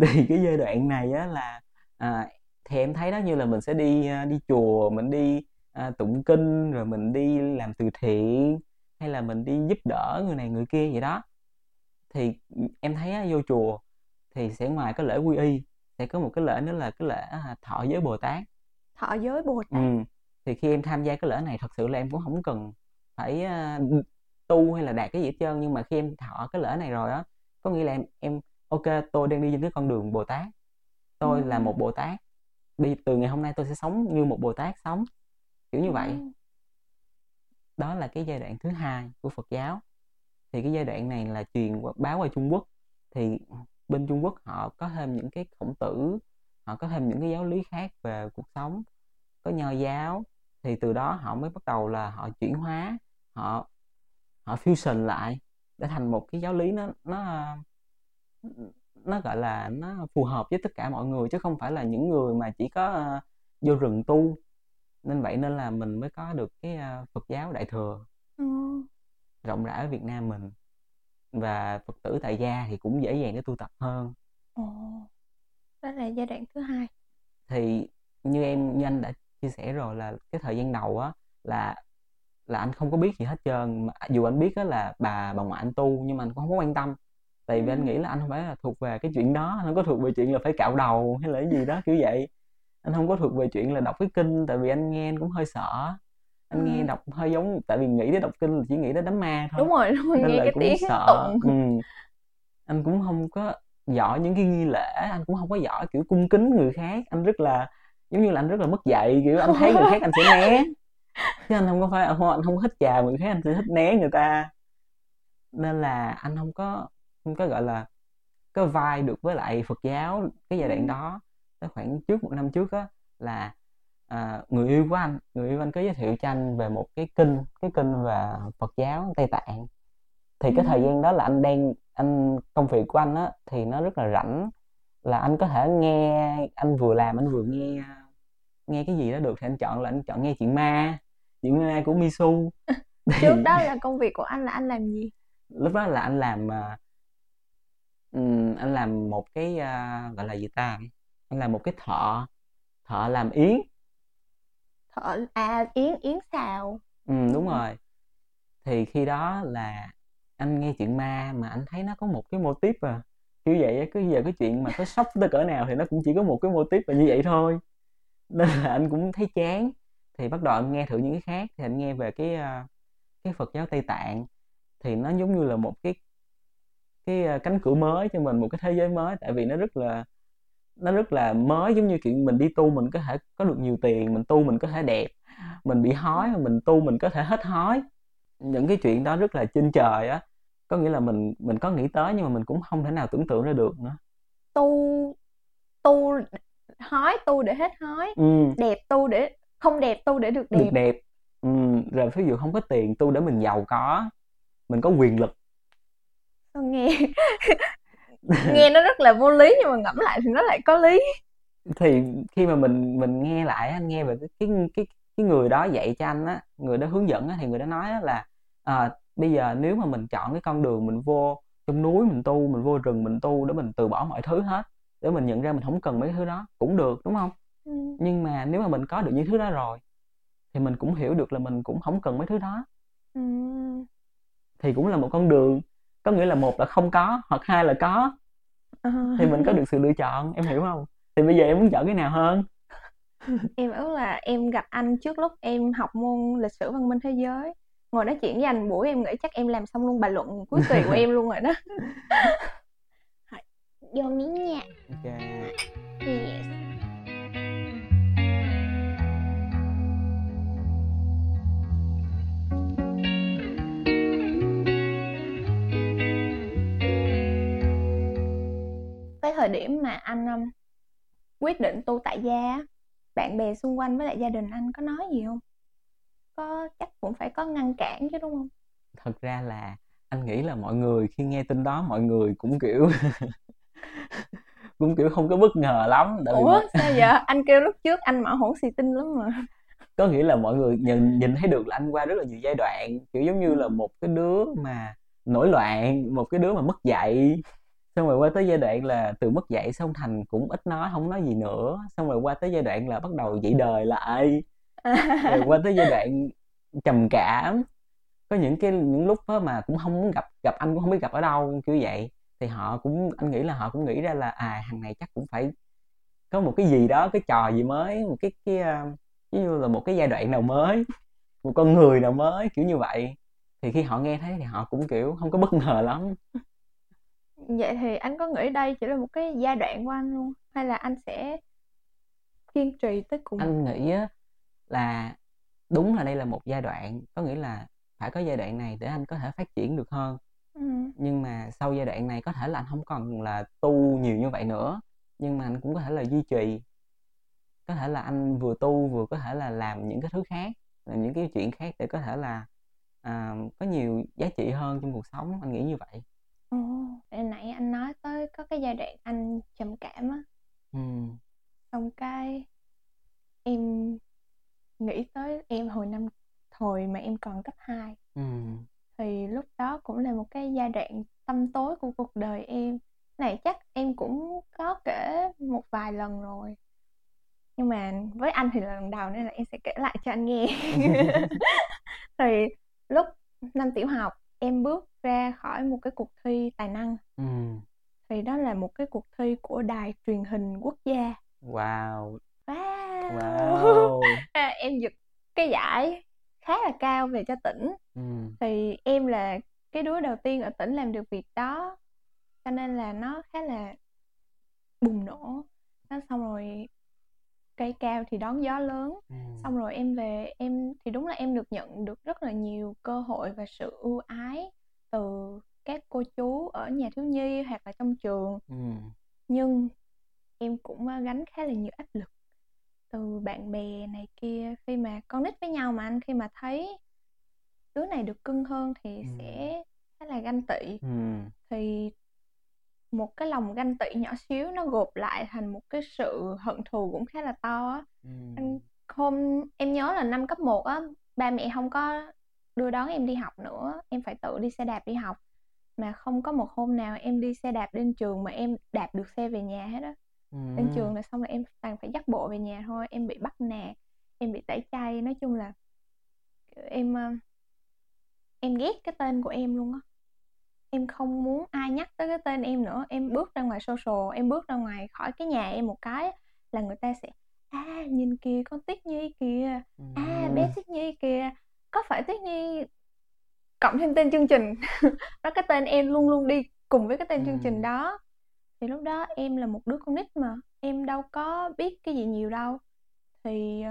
Thì cái giai đoạn này là thì em thấy đó, như là mình sẽ đi chùa, mình đi tụng kinh, rồi mình đi làm từ thiện, hay là mình đi giúp đỡ người này người kia vậy đó. Thì em thấy vô chùa thì sẽ ngoài cái lễ quy y sẽ có một cái lễ nữa là cái lễ thọ giới Bồ Tát. Thọ giới Bồ Tát. Thì khi em tham gia cái lễ này, thật sự là em cũng không cần phải tu hay là đạt cái gì hết trơn. Nhưng mà khi em thọ cái lễ này rồi á, có nghĩa là em ok, tôi đang đi trên cái con đường Bồ Tát. Tôi là một Bồ Tát. Đi từ ngày hôm nay tôi sẽ sống như một Bồ Tát sống, kiểu như vậy. Đó là cái giai đoạn thứ hai của Phật giáo. Thì cái giai đoạn này là truyền báo qua Trung Quốc. Thì bên Trung Quốc họ có thêm những cái Khổng Tử, họ có thêm những cái giáo lý khác về cuộc sống, có Nho giáo. Thì từ đó họ mới bắt đầu là họ chuyển hóa, họ fusion lại để thành một cái giáo lý nó gọi là nó phù hợp với tất cả mọi người, chứ không phải là những người mà chỉ có vô rừng tu. Nên vậy nên là mình mới có được cái Phật giáo Đại Thừa rộng rãi ở Việt Nam mình, và Phật tử tại gia thì cũng dễ dàng để tu tập hơn. Đó là giai đoạn thứ hai. Thì như anh đã chia sẻ rồi, là cái thời gian đầu là anh không có biết gì hết trơn. Dù anh biết là bà ngoại anh tu, nhưng mà anh cũng không có quan tâm. Tại vì anh nghĩ là anh không phải là thuộc về cái chuyện đó, anh không có thuộc về chuyện là phải cạo đầu hay là cái gì đó kiểu vậy. Anh không có thuộc về chuyện là đọc cái kinh, tại vì anh nghe anh cũng hơi sợ. anh nghe đọc hơi giống, tại vì nghĩ tới đọc kinh là chỉ nghĩ tới đám ma thôi. Đúng rồi nên nghe cái tiếng tụng. Anh cũng không có giỏi những cái nghi lễ, anh cũng không có giỏi kiểu cung kính người khác, anh rất là giống như là anh rất là mất dạy, kiểu anh thấy người khác anh sẽ né, chứ anh không có phải anh không thích chào người khác, anh sẽ thích né người ta, nên là anh không có gọi là có vai được với lại Phật giáo cái giai đoạn đó. Tới khoảng trước một năm trước á là người yêu của anh có giới thiệu cho anh về một cái kinh về Phật giáo Tây Tạng. Thì cái thời gian đó là anh công việc của anh á thì nó rất là rảnh, là anh có thể nghe, anh vừa làm anh vừa nghe cái gì đó được, thì anh chọn nghe chuyện ma của Misu. Trước đó là công việc của anh là anh làm gì? Lúc đó là anh làm một cái gọi là gì ta, anh làm một cái thợ làm yến. Yến xào. Đúng rồi. Thì khi đó là anh nghe chuyện ma mà anh thấy nó có một cái mô típ à, kiểu vậy, cứ giờ cái chuyện mà có sốc tới cỡ nào thì nó cũng chỉ có một cái mô típ là như vậy thôi, nên là anh cũng thấy chán. Thì bắt đầu anh nghe thử những cái khác, thì anh nghe về cái Phật giáo Tây Tạng, thì nó giống như là một cái cánh cửa mới cho mình, một cái thế giới mới, tại vì nó rất là mới, giống như chuyện mình đi tu mình có thể có được nhiều tiền, mình tu mình có thể đẹp, mình bị hói mà mình tu mình có thể hết hói. Những cái chuyện đó rất là trên trời á, có nghĩa là mình có nghĩ tới nhưng mà mình cũng không thể nào tưởng tượng ra được nữa. Tu hói, tu để hết hói, đẹp tu để không đẹp, tu để được đẹp. Rồi ví dụ không có tiền, tu để mình giàu có, mình có quyền lực. Nghe nó rất là vô lý nhưng mà ngẫm lại thì nó lại có lý. Thì khi mà mình nghe lại, anh nghe về cái người đó dạy cho anh á, người đó hướng dẫn á, thì người đó nói là bây giờ nếu mà mình chọn cái con đường mình vô trong núi mình tu, mình vô rừng mình tu để mình từ bỏ mọi thứ hết, để mình nhận ra mình không cần mấy thứ đó cũng được, đúng không? Nhưng mà nếu mà mình có được những thứ đó rồi thì mình cũng hiểu được là mình cũng không cần mấy thứ đó. Thì cũng là một con đường, có nghĩa là một là không có hoặc hai là có, thì mình có được sự lựa chọn, em hiểu không? Thì bây giờ em muốn chọn cái nào hơn? Em ước là em gặp anh trước lúc em học môn lịch sử văn minh thế giới, ngồi nói chuyện với anh buổi, em nghĩ chắc em làm xong luôn bài luận cuối kỳ của em luôn rồi đó. Vô miếng nha. Okay. Yes. Cái thời điểm mà anh quyết định tu tại gia, bạn bè xung quanh với lại gia đình anh có nói gì không? Có, chắc cũng phải có ngăn cản chứ, đúng không? Thật ra là anh nghĩ là mọi người khi nghe tin đó mọi người cũng kiểu cũng kiểu không có bất ngờ lắm. Ủa sao vậy? Anh kêu lúc trước anh mà hổng xì tin lắm mà. Có nghĩa là mọi người nhìn thấy được là anh qua rất là nhiều giai đoạn, kiểu giống như là một cái đứa mà nổi loạn, một cái đứa mà mất dạy, xong rồi qua tới giai đoạn là từ mất dạy xong thành cũng ít nói, không nói gì nữa, xong rồi qua tới giai đoạn là bắt đầu dạy đời lại, rồi qua tới giai đoạn trầm cảm. Có những lúc đó mà cũng không muốn gặp anh, cũng không biết gặp ở đâu kiểu vậy, thì anh nghĩ là họ cũng nghĩ ra là thằng này chắc cũng phải có một cái gì đó, cái trò gì mới, một cái giống như là một cái giai đoạn nào mới, một con người nào mới kiểu như vậy. Thì khi họ nghe thấy thì họ cũng kiểu không có bất ngờ lắm. Vậy thì anh có nghĩ đây chỉ là một cái giai đoạn của anh luôn, hay là anh sẽ kiên trì tới cùng? Anh nghĩ là đúng là đây là một giai đoạn, có nghĩa là phải có giai đoạn này để anh có thể phát triển được hơn. Nhưng mà sau giai đoạn này có thể là anh không còn là tu nhiều như vậy nữa, nhưng mà anh cũng có thể là duy trì, có thể là anh vừa tu vừa có thể là làm những cái thứ khác, làm những cái chuyện khác để có thể là có nhiều giá trị hơn trong cuộc sống. Anh nghĩ như vậy. Nãy anh nói tới có cái giai đoạn anh trầm cảm á, xong cái em nghĩ tới em hồi mà em còn cấp 2. Thì lúc đó cũng là một cái giai đoạn tăm tối của cuộc đời em này, chắc em cũng có kể một vài lần rồi, nhưng mà với anh thì là lần đầu nên là em sẽ kể lại cho anh nghe. Thì lúc năm tiểu học em bước ra khỏi một cái cuộc thi tài năng. Thì đó là một cái cuộc thi của đài truyền hình quốc gia. Wow. Em giật cái giải khá là cao về cho tỉnh. Thì em là cái đứa đầu tiên ở tỉnh làm được việc đó, cho nên là nó khá là bùng nổ. Nó xong rồi cây cao thì đón gió lớn. Xong rồi em về, em thì đúng là em được nhận được rất là nhiều cơ hội và sự ưu ái từ các cô chú ở nhà thiếu nhi hoặc là trong trường. Nhưng em cũng gánh khá là nhiều áp lực từ bạn bè này kia. Khi mà con nít với nhau mà anh, khi mà thấy đứa này được cưng hơn thì sẽ khá là ganh tị. Thì một cái lòng ganh tị nhỏ xíu nó gộp lại thành một cái sự hận thù cũng khá là to á. Hôm em nhớ là năm cấp 1 á, ba mẹ không có đưa đón em đi học nữa, em phải tự đi xe đạp đi học. Mà không có một hôm nào em đi xe đạp đến trường mà em đạp được xe về nhà hết á. Đến trường là xong là em toàn phải dắt bộ về nhà thôi. Em bị bắt nạt, em bị tẩy chay. Nói chung là em ghét cái tên của em luôn á. Em không muốn ai nhắc tới cái tên em nữa. Em bước ra ngoài social, em bước ra ngoài khỏi cái nhà em một cái là người ta sẽ nhìn kìa con Tuyết Nhi kìa, bé Tuyết Nhi kìa. Có phải Tuyết Nhi cộng thêm tên chương trình đó, cái tên em luôn luôn đi cùng với cái tên chương trình đó. Thì lúc đó em là một đứa con nít mà, em đâu có biết cái gì nhiều đâu. Thì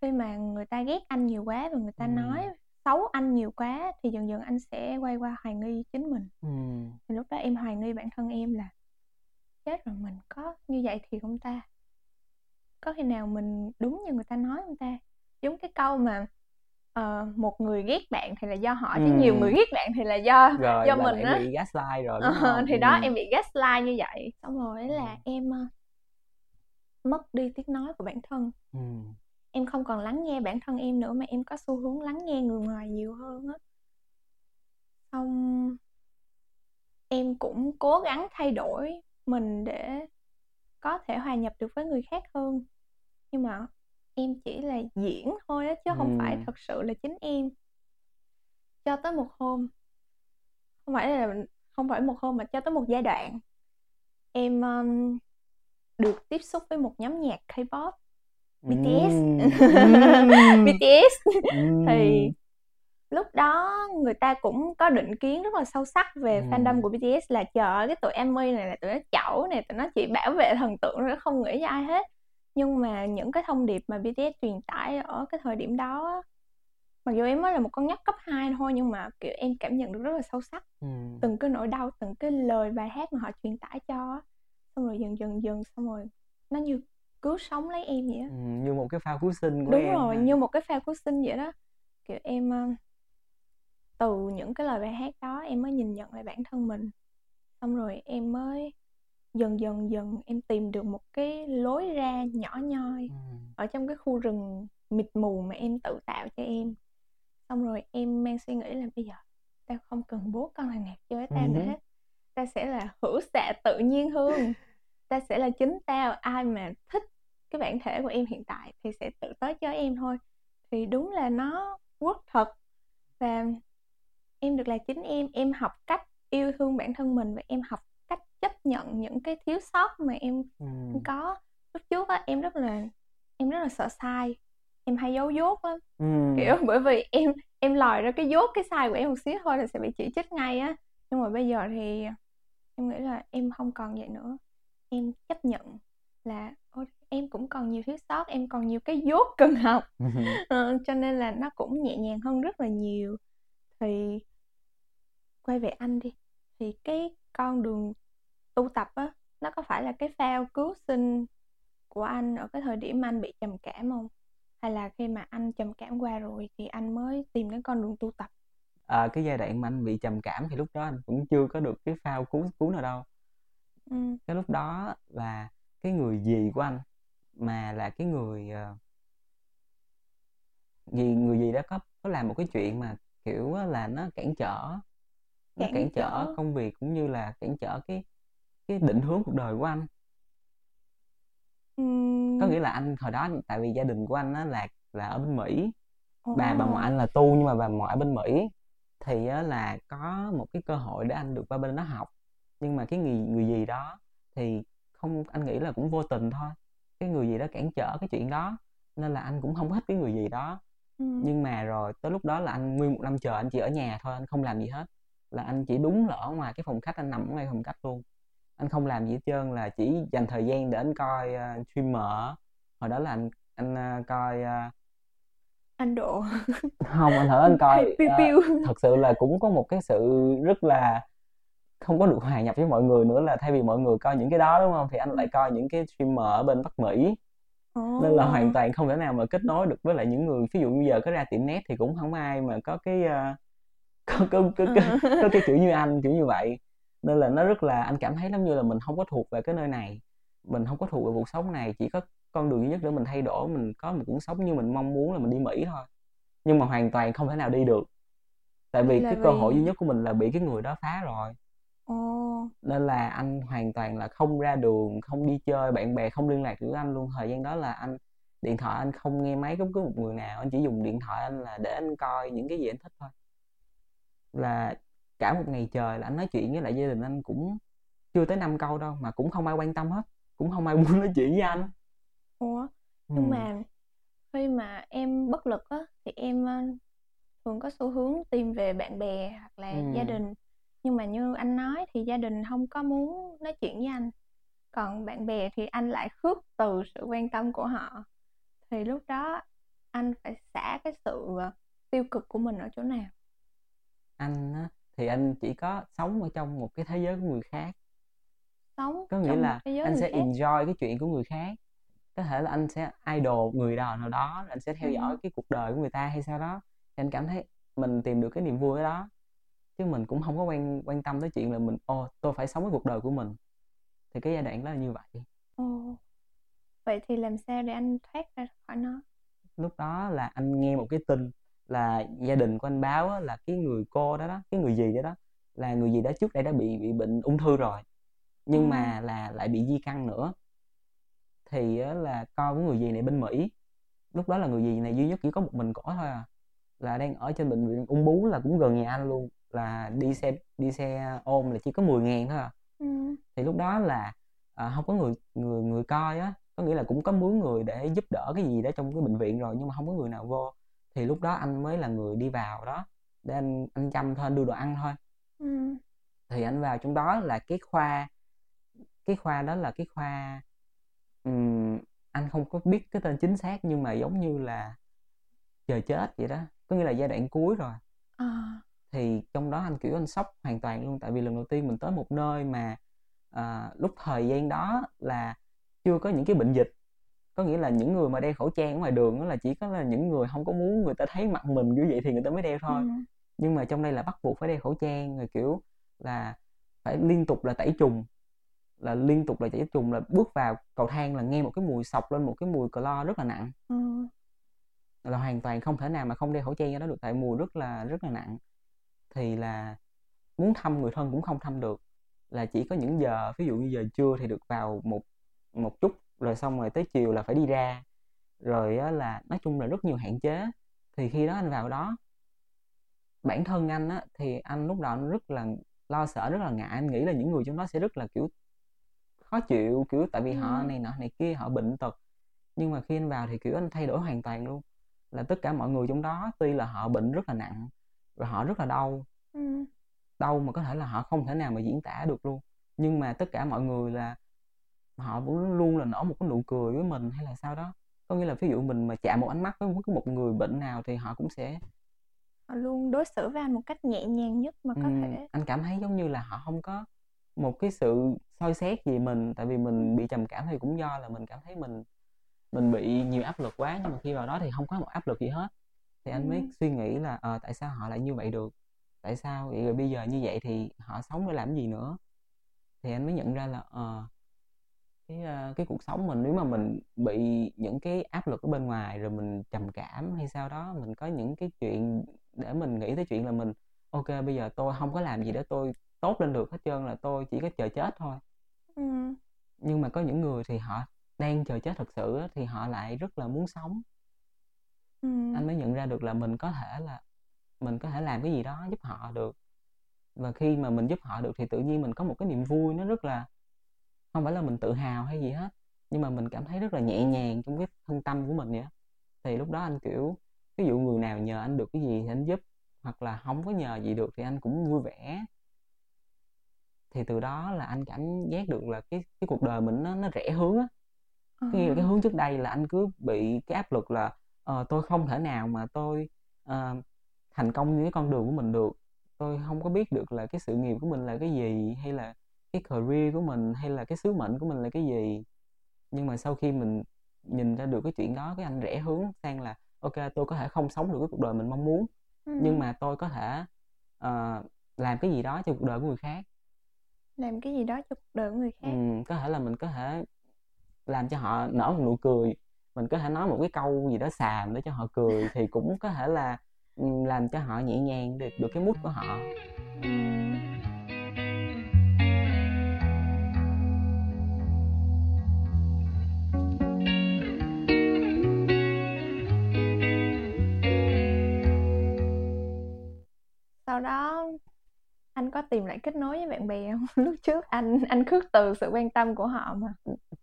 khi mà người ta ghét anh nhiều quá và người ta nói xấu anh nhiều quá thì dần dần anh sẽ quay qua hoài nghi chính mình. Thì lúc đó em hoài nghi bản thân em là chết rồi, mình có như vậy thì không ta? Có khi nào mình đúng như người ta nói không ta? Giống cái câu mà một người ghét bạn thì là do họ, chứ nhiều người ghét bạn thì là do mình á. Bị gaslight rồi thì đó, em bị gaslight như vậy. Xong rồi là em mất đi tiếng nói của bản thân. Em không còn lắng nghe bản thân em nữa mà em có xu hướng lắng nghe người ngoài nhiều hơn á. Xong em cũng cố gắng thay đổi mình để có thể hòa nhập được với người khác hơn, nhưng mà em chỉ là diễn thôi đó, chứ không phải thật sự là chính em. Cho tới một hôm, không phải một hôm mà cho tới một giai đoạn, em được tiếp xúc với một nhóm nhạc K-pop, BTS. BTS. Thì lúc đó người ta cũng có định kiến rất là sâu sắc về fandom của BTS là chờ cái tụi ARMY này là tụi nó chẩu này, tụi nó chỉ bảo vệ thần tượng, nó không nghĩ cho ai hết. Nhưng mà những cái thông điệp mà BTS truyền tải ở cái thời điểm đó, mặc dù em mới là một con nhóc cấp 2 thôi, nhưng mà kiểu em cảm nhận được rất là sâu sắc từng cái nỗi đau, từng cái lời bài hát mà họ truyền tải cho. Xong rồi dần dần xong rồi nó như cứu sống lấy em vậy đó. Như một cái phao cứu sinh của em. Đúng rồi, như một cái phao cứu sinh vậy đó. Kiểu em từ những cái lời bài hát đó em mới nhìn nhận lại bản thân mình. Xong rồi em mới dần dần em tìm được một cái lối ra nhỏ nhoi ở trong cái khu rừng mịt mù mà em tự tạo cho em. Xong rồi em mang suy nghĩ là bây giờ tao không cần bố con thằng nào chơi tao nữa hết, tao sẽ là hữu xạ tự nhiên hơn. Ta sẽ là chính tao, ai mà thích cái bản thể của em hiện tại thì sẽ tự tới chơi em thôi. Thì đúng là nó work thật, và em được là chính em học cách yêu thương bản thân mình và em học cách chấp nhận những cái thiếu sót mà em có. Lúc trước á, em rất là sợ sai, em hay giấu dốt á, kiểu bởi vì em lòi ra cái dốt, cái sai của em một xíu thôi là sẽ bị chỉ trích ngay á. Nhưng mà bây giờ thì em nghĩ là em không còn vậy nữa. Em chấp nhận là em cũng còn nhiều thiếu sót, em còn nhiều cái dốt cần học. Cho nên là nó cũng nhẹ nhàng hơn rất là nhiều. Thì quay về anh đi, thì cái con đường tu tập á, nó có phải là cái phao cứu sinh của anh ở cái thời điểm anh bị trầm cảm không? Hay là khi mà anh trầm cảm qua rồi thì anh mới tìm đến con đường tu tập? Cái giai đoạn mà anh bị trầm cảm thì lúc đó anh cũng chưa có được cái phao cứu nào đâu. Cái lúc đó là cái người dì của anh, mà là cái người dì đó có làm một cái chuyện mà kiểu là nó cản trở công việc cũng như là cản trở cái định hướng cuộc đời của anh. Có nghĩa là anh hồi đó, tại vì gia đình của anh á là ở bên Mỹ, bà ngoại anh là tu nhưng mà bà ngoại bên Mỹ, thì á, là có một cái cơ hội để anh được qua bên đó học. Nhưng mà cái người gì đó thì không, anh nghĩ là cũng vô tình thôi, cái người gì đó cản trở cái chuyện đó nên là anh cũng không thích cái người gì đó. Nhưng mà rồi tới lúc đó là anh nguyên một năm trời anh chỉ ở nhà thôi, anh không làm gì hết, là anh chỉ đúng là ở ngoài cái phòng khách, anh nằm ở ngay phòng khách luôn, anh không làm gì hết trơn, là chỉ dành thời gian để anh coi streamer. Hồi đó là anh coi anh độ không, anh thử anh coi thật sự là cũng có một cái sự rất là không có được hòa nhập với mọi người nữa, là thay vì mọi người coi những cái đó đúng không, thì anh lại coi những cái streamer ở bên Bắc Mỹ. Nên là hoàn toàn không thể nào mà kết nối được với lại những người, ví dụ như giờ có ra tiệm net thì cũng không ai mà có cái có cái kiểu như anh, kiểu như vậy. Nên là nó rất là, anh cảm thấy giống như là mình không có thuộc về cái nơi này, mình không có thuộc về cuộc sống này, chỉ có con đường duy nhất để mình thay đổi, mình có một cuộc sống như mình mong muốn là mình đi Mỹ thôi. Nhưng mà hoàn toàn không thể nào đi được, tại vì cái cơ hội duy nhất của mình là bị cái người đó phá rồi. Nên là anh hoàn toàn là không ra đường, không đi chơi, bạn bè không liên lạc với anh luôn. Thời gian đó là anh điện thoại anh không nghe máy cứ một người nào, anh chỉ dùng điện thoại anh là để anh coi những cái gì anh thích thôi. Là cả một ngày trời là anh nói chuyện với lại gia đình anh cũng chưa tới 5 câu đâu, mà cũng không ai quan tâm hết, cũng không ai muốn nói chuyện với anh. Nhưng mà khi mà em bất lực á thì em thường có xu hướng tìm về bạn bè hoặc là gia đình. Nhưng mà như anh nói thì gia đình không có muốn nói chuyện với anh, còn bạn bè thì anh lại khước từ sự quan tâm của họ. Thì lúc đó anh phải xả cái sự tiêu cực của mình ở chỗ nào? Anh á, thì anh chỉ có sống ở trong một cái thế giới của người khác. Sống có nghĩa là anh sẽ enjoy cái chuyện của người khác. Có thể là anh sẽ idol người đó nào đó, anh sẽ theo dõi cái cuộc đời của người ta hay sao đó. Thì anh cảm thấy mình tìm được cái niềm vui ở đó, chứ mình cũng không có quan tâm tới chuyện là mình tôi phải sống với cuộc đời của mình. Thì cái giai đoạn đó là như vậy. Vậy thì làm sao để anh thoát ra khỏi nó? Lúc đó là anh nghe một cái tin là gia đình của anh báo á, là cái người cô đó đó, cái người gì đó đó, là người gì đó trước đây đã bị bệnh ung thư rồi, nhưng mà là lại bị di căn nữa. Thì á, là con của người gì này bên Mỹ, lúc đó là người gì này duy nhất chỉ có một mình cổ thôi à, là đang ở trên bệnh viện ung bướu, là cũng gần nhà anh luôn, là đi xe ôm là chỉ có 10.000 thôi à. Thì lúc đó là không có người coi á, có nghĩa là cũng có mướn người để giúp đỡ cái gì đó trong cái bệnh viện rồi, nhưng mà không có người nào vô. Thì lúc đó anh mới là người đi vào đó để anh chăm thôi, anh đưa đồ ăn thôi. Thì anh vào trong đó là cái khoa đó là cái khoa anh không có biết cái tên chính xác, nhưng mà giống như là chờ chết vậy đó, có nghĩa là giai đoạn cuối rồi. Thì trong đó anh sốc hoàn toàn luôn, tại vì lần đầu tiên mình tới một nơi mà lúc thời gian đó là chưa có những cái bệnh dịch, có nghĩa là những người mà đeo khẩu trang ngoài đường đó là chỉ có là những người không có muốn người ta thấy mặt mình như vậy thì người ta mới đeo thôi. Nhưng mà trong đây là bắt buộc phải đeo khẩu trang, rồi kiểu là phải liên tục là tẩy trùng, là bước vào cầu thang là nghe một cái mùi sọc lên, một cái mùi clo rất là nặng. Là hoàn toàn không thể nào mà không đeo khẩu trang ra đó được, tại mùi rất là nặng. Thì là muốn thăm người thân cũng không thăm được, là chỉ có những giờ, ví dụ như giờ trưa thì được vào một chút, rồi xong rồi tới chiều là phải đi ra. Rồi á, là nói chung là rất nhiều hạn chế. Thì khi đó anh vào đó, bản thân anh á, thì anh lúc đầu anh rất là lo sợ, rất là ngại. Anh nghĩ là những người trong đó sẽ rất là kiểu khó chịu, kiểu tại vì họ này nọ này kia, họ bệnh tật. Nhưng mà khi anh vào thì kiểu anh thay đổi hoàn toàn luôn, là tất cả mọi người trong đó tuy là họ bệnh rất là nặng, rồi họ rất là đau, đau mà có thể là họ không thể nào mà diễn tả được luôn. Nhưng mà tất cả mọi người là họ vẫn luôn là nở một cái nụ cười với mình hay là sao đó. Có nghĩa là ví dụ mình mà chạm một ánh mắt với một người bệnh nào thì họ cũng sẽ, họ luôn đối xử với anh một cách nhẹ nhàng nhất mà có thể. Anh cảm thấy giống như là họ không có một cái sự soi xét gì mình, tại vì mình bị trầm cảm thì cũng do là mình cảm thấy mình bị nhiều áp lực quá. Nhưng mà khi vào đó thì không có một áp lực gì hết. Thì anh mới suy nghĩ là tại sao họ lại như vậy được, tại sao vậy, rồi bây giờ như vậy thì họ sống để làm gì nữa. Thì anh mới nhận ra là cái cuộc sống mình, nếu mà mình bị những cái áp lực ở bên ngoài, rồi mình trầm cảm hay sao đó, mình có những cái chuyện để mình nghĩ tới chuyện là mình ok, bây giờ tôi không có làm gì để tôi tốt lên được hết trơn, là tôi chỉ có chờ chết thôi. Nhưng mà có những người thì họ đang chờ chết thật sự thì họ lại rất là muốn sống. Anh mới nhận ra được là mình có thể làm cái gì đó giúp họ được. Và khi mà mình giúp họ được thì tự nhiên mình có một cái niềm vui, nó rất là, không phải là mình tự hào hay gì hết, nhưng mà mình cảm thấy rất là nhẹ nhàng trong cái thân tâm của mình vậy. Thì lúc đó anh kiểu ví dụ người nào nhờ anh được cái gì thì anh giúp, hoặc là không có nhờ gì được thì anh cũng vui vẻ. Thì từ đó là anh cảm giác được là cái cuộc đời mình nó rẽ hướng á. Cái hướng trước đây là anh cứ bị cái áp lực là tôi không thể nào mà tôi thành công như cái con đường của mình được, tôi không có biết được là cái sự nghiệp của mình là cái gì, hay là cái career của mình, hay là cái sứ mệnh của mình là cái gì. Nhưng mà sau khi mình nhìn ra được cái chuyện đó, cái anh rẽ hướng sang là ok, tôi có thể không sống được cái cuộc đời mình mong muốn, nhưng mà tôi có thể làm cái gì đó cho cuộc đời của người khác. Làm cái gì đó cho cuộc đời của người khác. Có thể là mình có thể làm cho họ nở một nụ cười, mình có thể nói một cái câu gì đó xàm để cho họ cười, thì cũng có thể là làm cho họ nhẹ nhàng được cái mood của họ. Sau đó anh có tìm lại kết nối với bạn bè không? Lúc trước anh khước từ sự quan tâm của họ mà.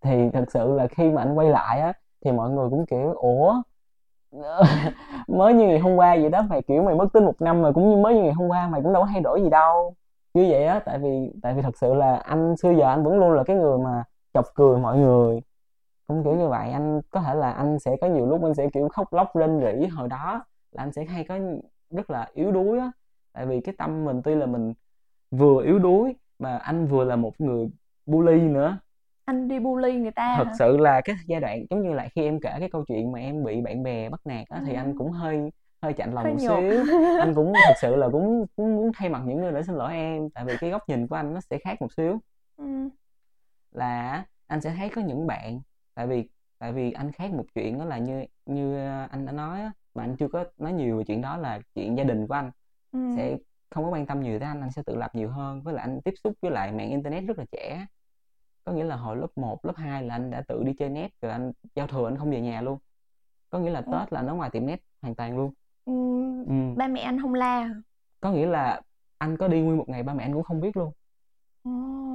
Thì thật sự là khi mà anh quay lại á thì mọi người cũng kiểu ủa mới như ngày hôm qua vậy đó, mày kiểu mày mất tích 1 năm mà cũng như mới như ngày hôm qua, mày cũng đâu có thay đổi gì đâu như vậy á. Tại vì thật sự là anh xưa giờ anh vẫn luôn là cái người mà chọc cười mọi người, cũng kiểu như vậy. Anh có thể là anh sẽ có nhiều lúc anh sẽ kiểu khóc lóc rên rỉ, hồi đó là anh sẽ hay có rất là yếu đuối á. Tại vì cái tâm mình tuy là mình vừa yếu đuối mà anh vừa là một người bully nữa. Anh đi bully người ta thật hả? Sự là cái giai đoạn giống như là khi em kể cái câu chuyện mà em bị bạn bè bắt nạt á, thì anh cũng hơi chạnh lòng một xíu. Anh cũng thật sự là cũng muốn thay mặt những người để xin lỗi em, tại vì cái góc nhìn của anh nó sẽ khác một xíu. Là anh sẽ thấy có những bạn, tại vì anh khác một chuyện đó là như anh đã nói á, mà anh chưa có nói nhiều về chuyện đó là chuyện gia đình của anh. Sẽ không có quan tâm nhiều tới anh sẽ tự lập nhiều hơn. Với lại anh tiếp xúc với lại mạng internet rất là trẻ, có nghĩa là hồi lớp 1, lớp 2 là anh đã tự đi chơi net rồi, anh giao thừa anh không về nhà luôn, có nghĩa là Tết là anh ở ngoài tiệm net hoàn toàn luôn. Ba mẹ anh không la, có nghĩa là anh có đi nguyên 1 ngày ba mẹ anh cũng không biết luôn.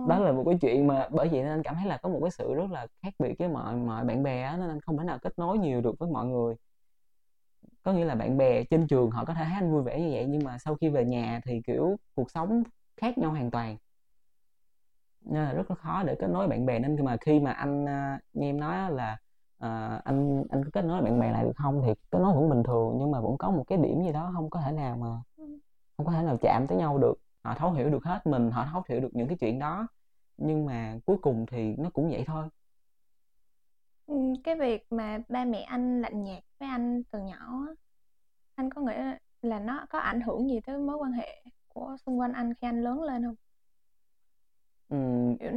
Đó là một cái chuyện mà bởi vậy nên anh cảm thấy là có một cái sự rất là khác biệt với mọi bạn bè á, nên anh không thể nào kết nối nhiều được với mọi người. Có nghĩa là bạn bè trên trường họ có thể thấy anh vui vẻ như vậy, nhưng mà sau khi về nhà thì kiểu cuộc sống khác nhau hoàn toàn, nên là rất là khó để kết nối bạn bè. Nên mà khi mà anh như em nói là anh có kết nối bạn bè lại được không thì kết nối cũng bình thường, nhưng mà vẫn có một cái điểm gì đó không có thể nào chạm tới nhau được. Họ thấu hiểu được hết mình, họ thấu hiểu được những cái chuyện đó, nhưng mà cuối cùng thì nó cũng vậy thôi. Cái việc mà ba mẹ anh lạnh nhạt với anh từ nhỏ, anh có nghĩ là nó có ảnh hưởng gì tới mối quan hệ của xung quanh anh khi anh lớn lên không?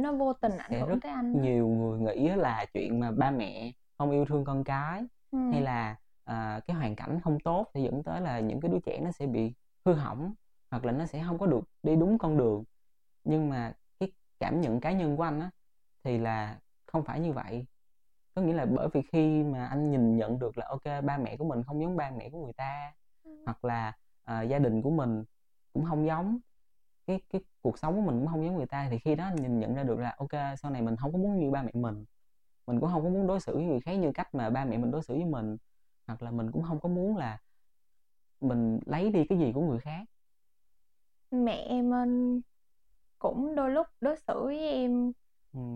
Nó vô tình ảnh hưởng tới anh. Nhiều người nghĩ là chuyện mà ba mẹ không yêu thương con cái hay là cái hoàn cảnh không tốt thì dẫn tới là những cái đứa trẻ nó sẽ bị hư hỏng, hoặc là nó sẽ không có được đi đúng con đường. Nhưng mà cái cảm nhận cá nhân của anh á, thì là không phải như vậy. Có nghĩa là bởi vì khi mà anh nhìn nhận được là ok, ba mẹ của mình không giống ba mẹ của người ta, hoặc là gia đình của mình cũng không giống, cái cuộc sống của mình cũng không giống người ta, thì khi đó anh nhìn nhận ra được là ok, sau này mình không có muốn như ba mẹ mình cũng không có muốn đối xử với người khác như cách mà ba mẹ mình đối xử với mình, hoặc là mình cũng không có muốn là mình lấy đi cái gì của người khác. Mẹ em cũng đôi lúc đối xử với em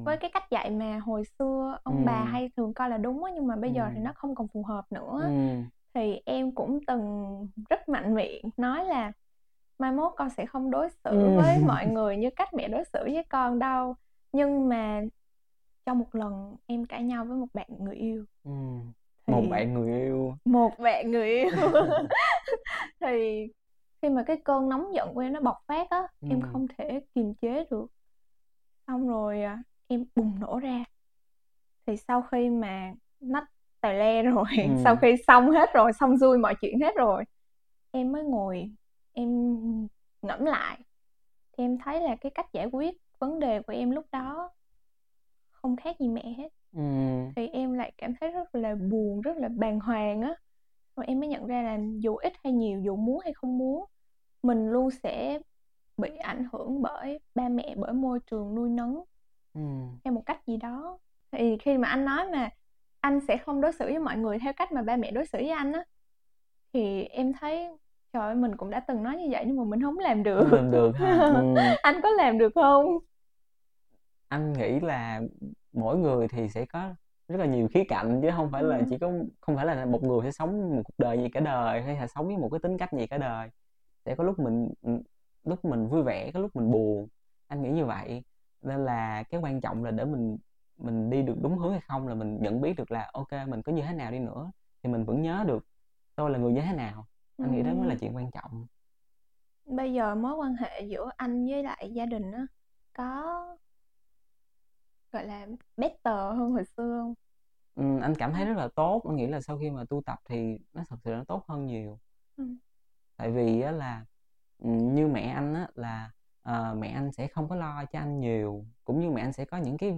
với cái cách dạy mà hồi xưa ông bà hay thường coi là đúng á, nhưng mà bây giờ thì nó không còn phù hợp nữa. Thì em cũng từng rất mạnh miệng nói là mai mốt con sẽ không đối xử với mọi người như cách mẹ đối xử với con đâu. Nhưng mà trong một lần em cãi nhau với một bạn người yêu. Một bạn người yêu thì khi mà cái cơn nóng giận của em nó bộc phát á, em không thể kiềm chế được, xong rồi em bùng nổ ra. Thì sau khi mà nách tài le rồi, sau khi xong hết rồi, xong xuôi mọi chuyện hết rồi, em mới ngồi em ngẫm lại. Thì em thấy là cái cách giải quyết vấn đề của em lúc đó không khác gì mẹ hết. Thì em lại cảm thấy rất là buồn, rất là bàng hoàng á. Rồi em mới nhận ra là dù ít hay nhiều, dù muốn hay không muốn, mình luôn sẽ bị ảnh hưởng bởi ba mẹ, bởi môi trường nuôi nấng theo một cách gì đó. Thì khi mà anh nói mà anh sẽ không đối xử với mọi người theo cách mà ba mẹ đối xử với anh á, Thì em thấy trời ơi, mình cũng đã từng nói như vậy nhưng mà mình không làm được. Không làm được ha? Ừ. Anh có làm được không? Anh nghĩ là mỗi người thì sẽ có rất là nhiều khía cạnh, chứ không phải là chỉ có, không phải là một người sẽ sống một cuộc đời gì cả đời, hay là sống với một cái tính cách gì cả đời. Sẽ có lúc mình vui vẻ, có lúc mình buồn. Anh nghĩ như vậy. Nên là cái quan trọng là để mình đi được đúng hướng hay không, là mình nhận biết được là ok, mình có như thế nào đi nữa thì mình vẫn nhớ được tôi là người như thế nào. Anh nghĩ đó mới là chuyện quan trọng. Bây giờ mối quan hệ giữa anh với lại gia đình á, có gọi là better hơn hồi xưa không? Ừ, anh cảm thấy rất là tốt. Anh nghĩ là sau khi mà tu tập thì nó thật sự nó tốt hơn nhiều. Tại vì á, là như mẹ anh á, là mẹ anh sẽ không có lo cho anh nhiều, cũng như mẹ anh sẽ có những cái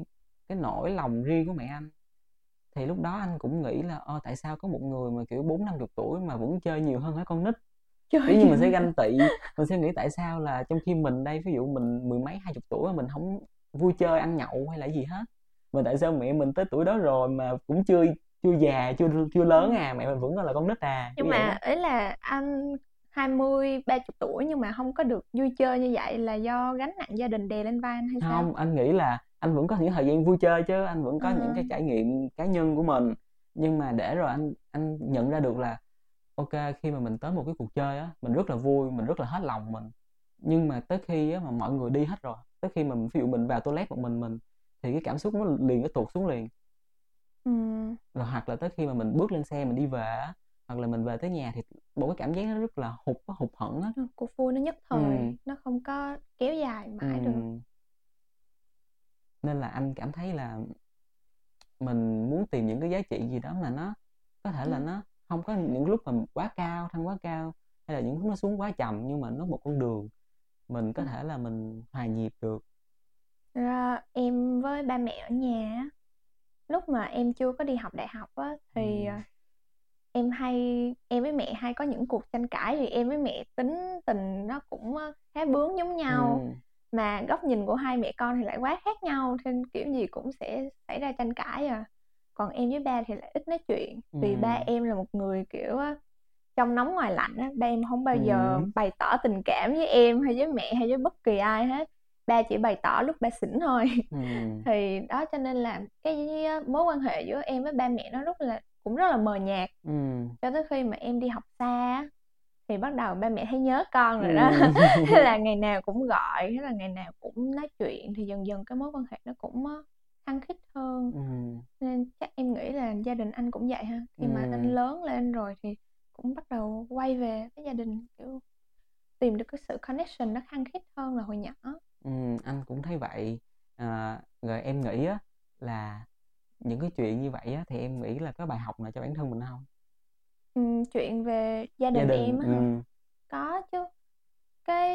nỗi lòng riêng của mẹ anh. Thì lúc đó anh cũng nghĩ là tại sao có một người mà kiểu 40-50 tuổi mà vẫn chơi nhiều hơn hả con nít. Thế nhưng mình sẽ ganh tị, mình sẽ nghĩ tại sao là trong khi mình đây, ví dụ mình 10 mấy 20 tuổi mà mình không vui chơi ăn nhậu hay là gì hết, mà tại sao mẹ mình tới tuổi đó rồi mà cũng chưa già, chưa lớn à, mẹ mình vẫn còn là con nít à. Nhưng mà ấy là anh 20-30 tuổi nhưng mà không có được vui chơi như vậy là do gánh nặng gia đình đè lên vai anh hay sao? Không, anh nghĩ là anh vẫn có những thời gian vui chơi chứ, anh vẫn có những cái trải nghiệm cá nhân của mình. Nhưng mà để rồi anh nhận ra được là ok, khi mà mình tới một cái cuộc chơi á, mình rất là vui, mình rất là hết lòng mình. Nhưng mà tới khi á, mà mọi người đi hết rồi, tới khi mà ví dụ mình vào toilet một mình thì cái cảm xúc nó liền, nó tuột xuống liền. Rồi hoặc là tới khi mà mình bước lên xe mình đi về á, hoặc là mình về tới nhà thì một cái cảm giác nó rất là hụt hẫng á. Cuộc vui nó nhất thời, nó không có kéo dài mãi được. Nên là anh cảm thấy là mình muốn tìm những cái giá trị gì đó mà nó có thể là nó không có những lúc mà quá cao hay là những lúc nó xuống quá chậm, nhưng mà nó một con đường mình có thể là mình hòa nhịp được. Rồi, em với ba mẹ ở nhà lúc mà em chưa có đi học đại học á, thì em với mẹ hay có những cuộc tranh cãi, vì em với mẹ tính tình nó cũng khá bướng giống nhau. Mà góc nhìn của hai mẹ con thì lại quá khác nhau, nên kiểu gì cũng sẽ xảy ra tranh cãi à. Còn em với ba thì lại ít nói chuyện. Vì ba em là một người kiểu trong nóng ngoài lạnh á. Ba em không bao giờ bày tỏ tình cảm với em hay với mẹ hay với bất kỳ ai hết. Ba chỉ bày tỏ lúc ba xỉn thôi. Thì đó, cho nên là cái mối quan hệ giữa em với ba mẹ nó cũng rất là mờ nhạt. Cho tới khi mà em đi học xa thì bắt đầu ba mẹ thấy nhớ con rồi đó. Thế là ngày nào cũng gọi, thế là ngày nào cũng nói chuyện, thì dần dần cái mối quan hệ nó cũng khăng khít hơn. Nên chắc em nghĩ là gia đình anh cũng vậy ha. Khi mà anh lớn lên rồi thì cũng bắt đầu quay về cái gia đình, kiểu tìm được cái sự connection nó khăng khít hơn là hồi nhỏ. Anh cũng thấy vậy. Rồi em nghĩ á, là những cái chuyện như vậy á, thì em nghĩ là có bài học nào cho bản thân mình không? Chuyện về gia đình. Em á, có chứ. Cái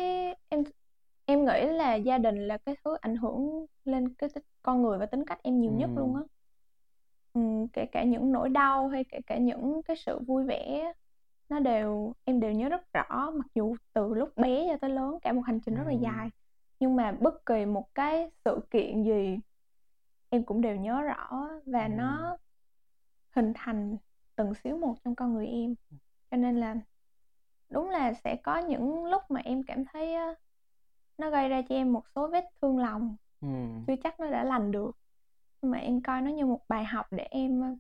em nghĩ là gia đình là cái thứ ảnh hưởng lên cái con người và tính cách em nhiều nhất luôn á. Kể cả những nỗi đau hay kể cả những cái sự vui vẻ, nó em đều nhớ rất rõ, mặc dù từ lúc bé cho tới lớn, cả một hành trình rất là dài. Nhưng mà bất kỳ một cái sự kiện gì em cũng đều nhớ rõ, và nó hình thành từng xíu một trong con người em. Cho nên là đúng là sẽ có những lúc mà em cảm thấy nó gây ra cho em một số vết thương lòng, chưa chắc nó đã lành được, nhưng mà em coi nó như một bài học để em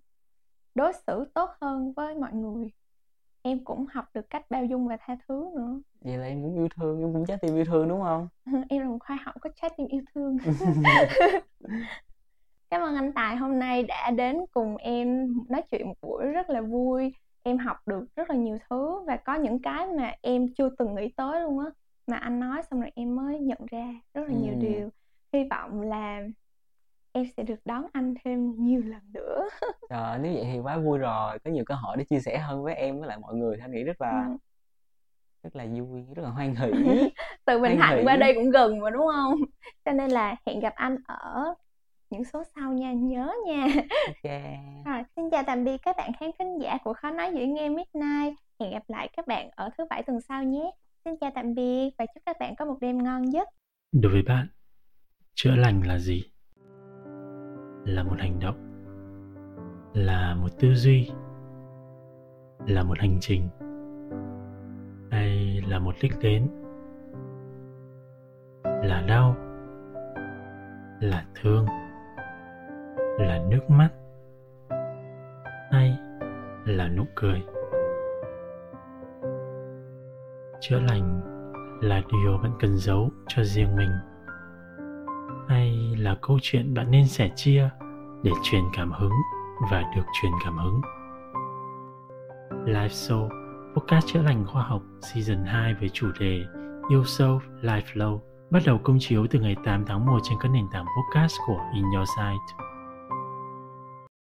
đối xử tốt hơn với mọi người. Em cũng học được cách bao dung và tha thứ nữa. Vậy là em cũng yêu thương, em cũng trái tim yêu thương đúng không? Em là một khoa học có trái tim yêu thương. Cảm ơn anh Tài hôm nay đã đến cùng em nói chuyện một buổi rất là vui. Em học được rất là nhiều thứ, và có những cái mà em chưa từng nghĩ tới luôn á, mà anh nói xong rồi em mới nhận ra rất là nhiều điều. Hy vọng là em sẽ được đón anh thêm nhiều lần nữa. Trời, nếu vậy thì quá vui rồi. Có nhiều cơ hội để chia sẻ hơn với em với lại mọi người. Anh nghĩ rất là vui, rất là hoan hỉ. Từ Bình Thạnh qua đây cũng gần mà đúng không? Cho nên là hẹn gặp anh ở những số sau nha, nhớ nha. Okay. Rồi, xin chào tạm biệt các bạn khán thính giả của Khó Nói Dễ Nghe Midnight. Hẹn gặp lại các bạn ở thứ 7 tuần sau nhé. Xin chào tạm biệt và chúc các bạn có một đêm ngon giấc. Đối với bạn, chữa lành là gì? Là một hành động, là một tư duy, là một hành trình, là một đích đến, là đau, là thương, là nước mắt, hay là nụ cười. Chữa lành là điều bạn cần giấu cho riêng mình, hay là câu chuyện bạn nên sẻ chia để truyền cảm hứng và được truyền cảm hứng. Life Soul, podcast chữa lành khoa học Season 2 với chủ đề Yêu Soul, Life Flow, bắt đầu công chiếu từ ngày 8 tháng 1 trên các nền tảng podcast của In-your-sight.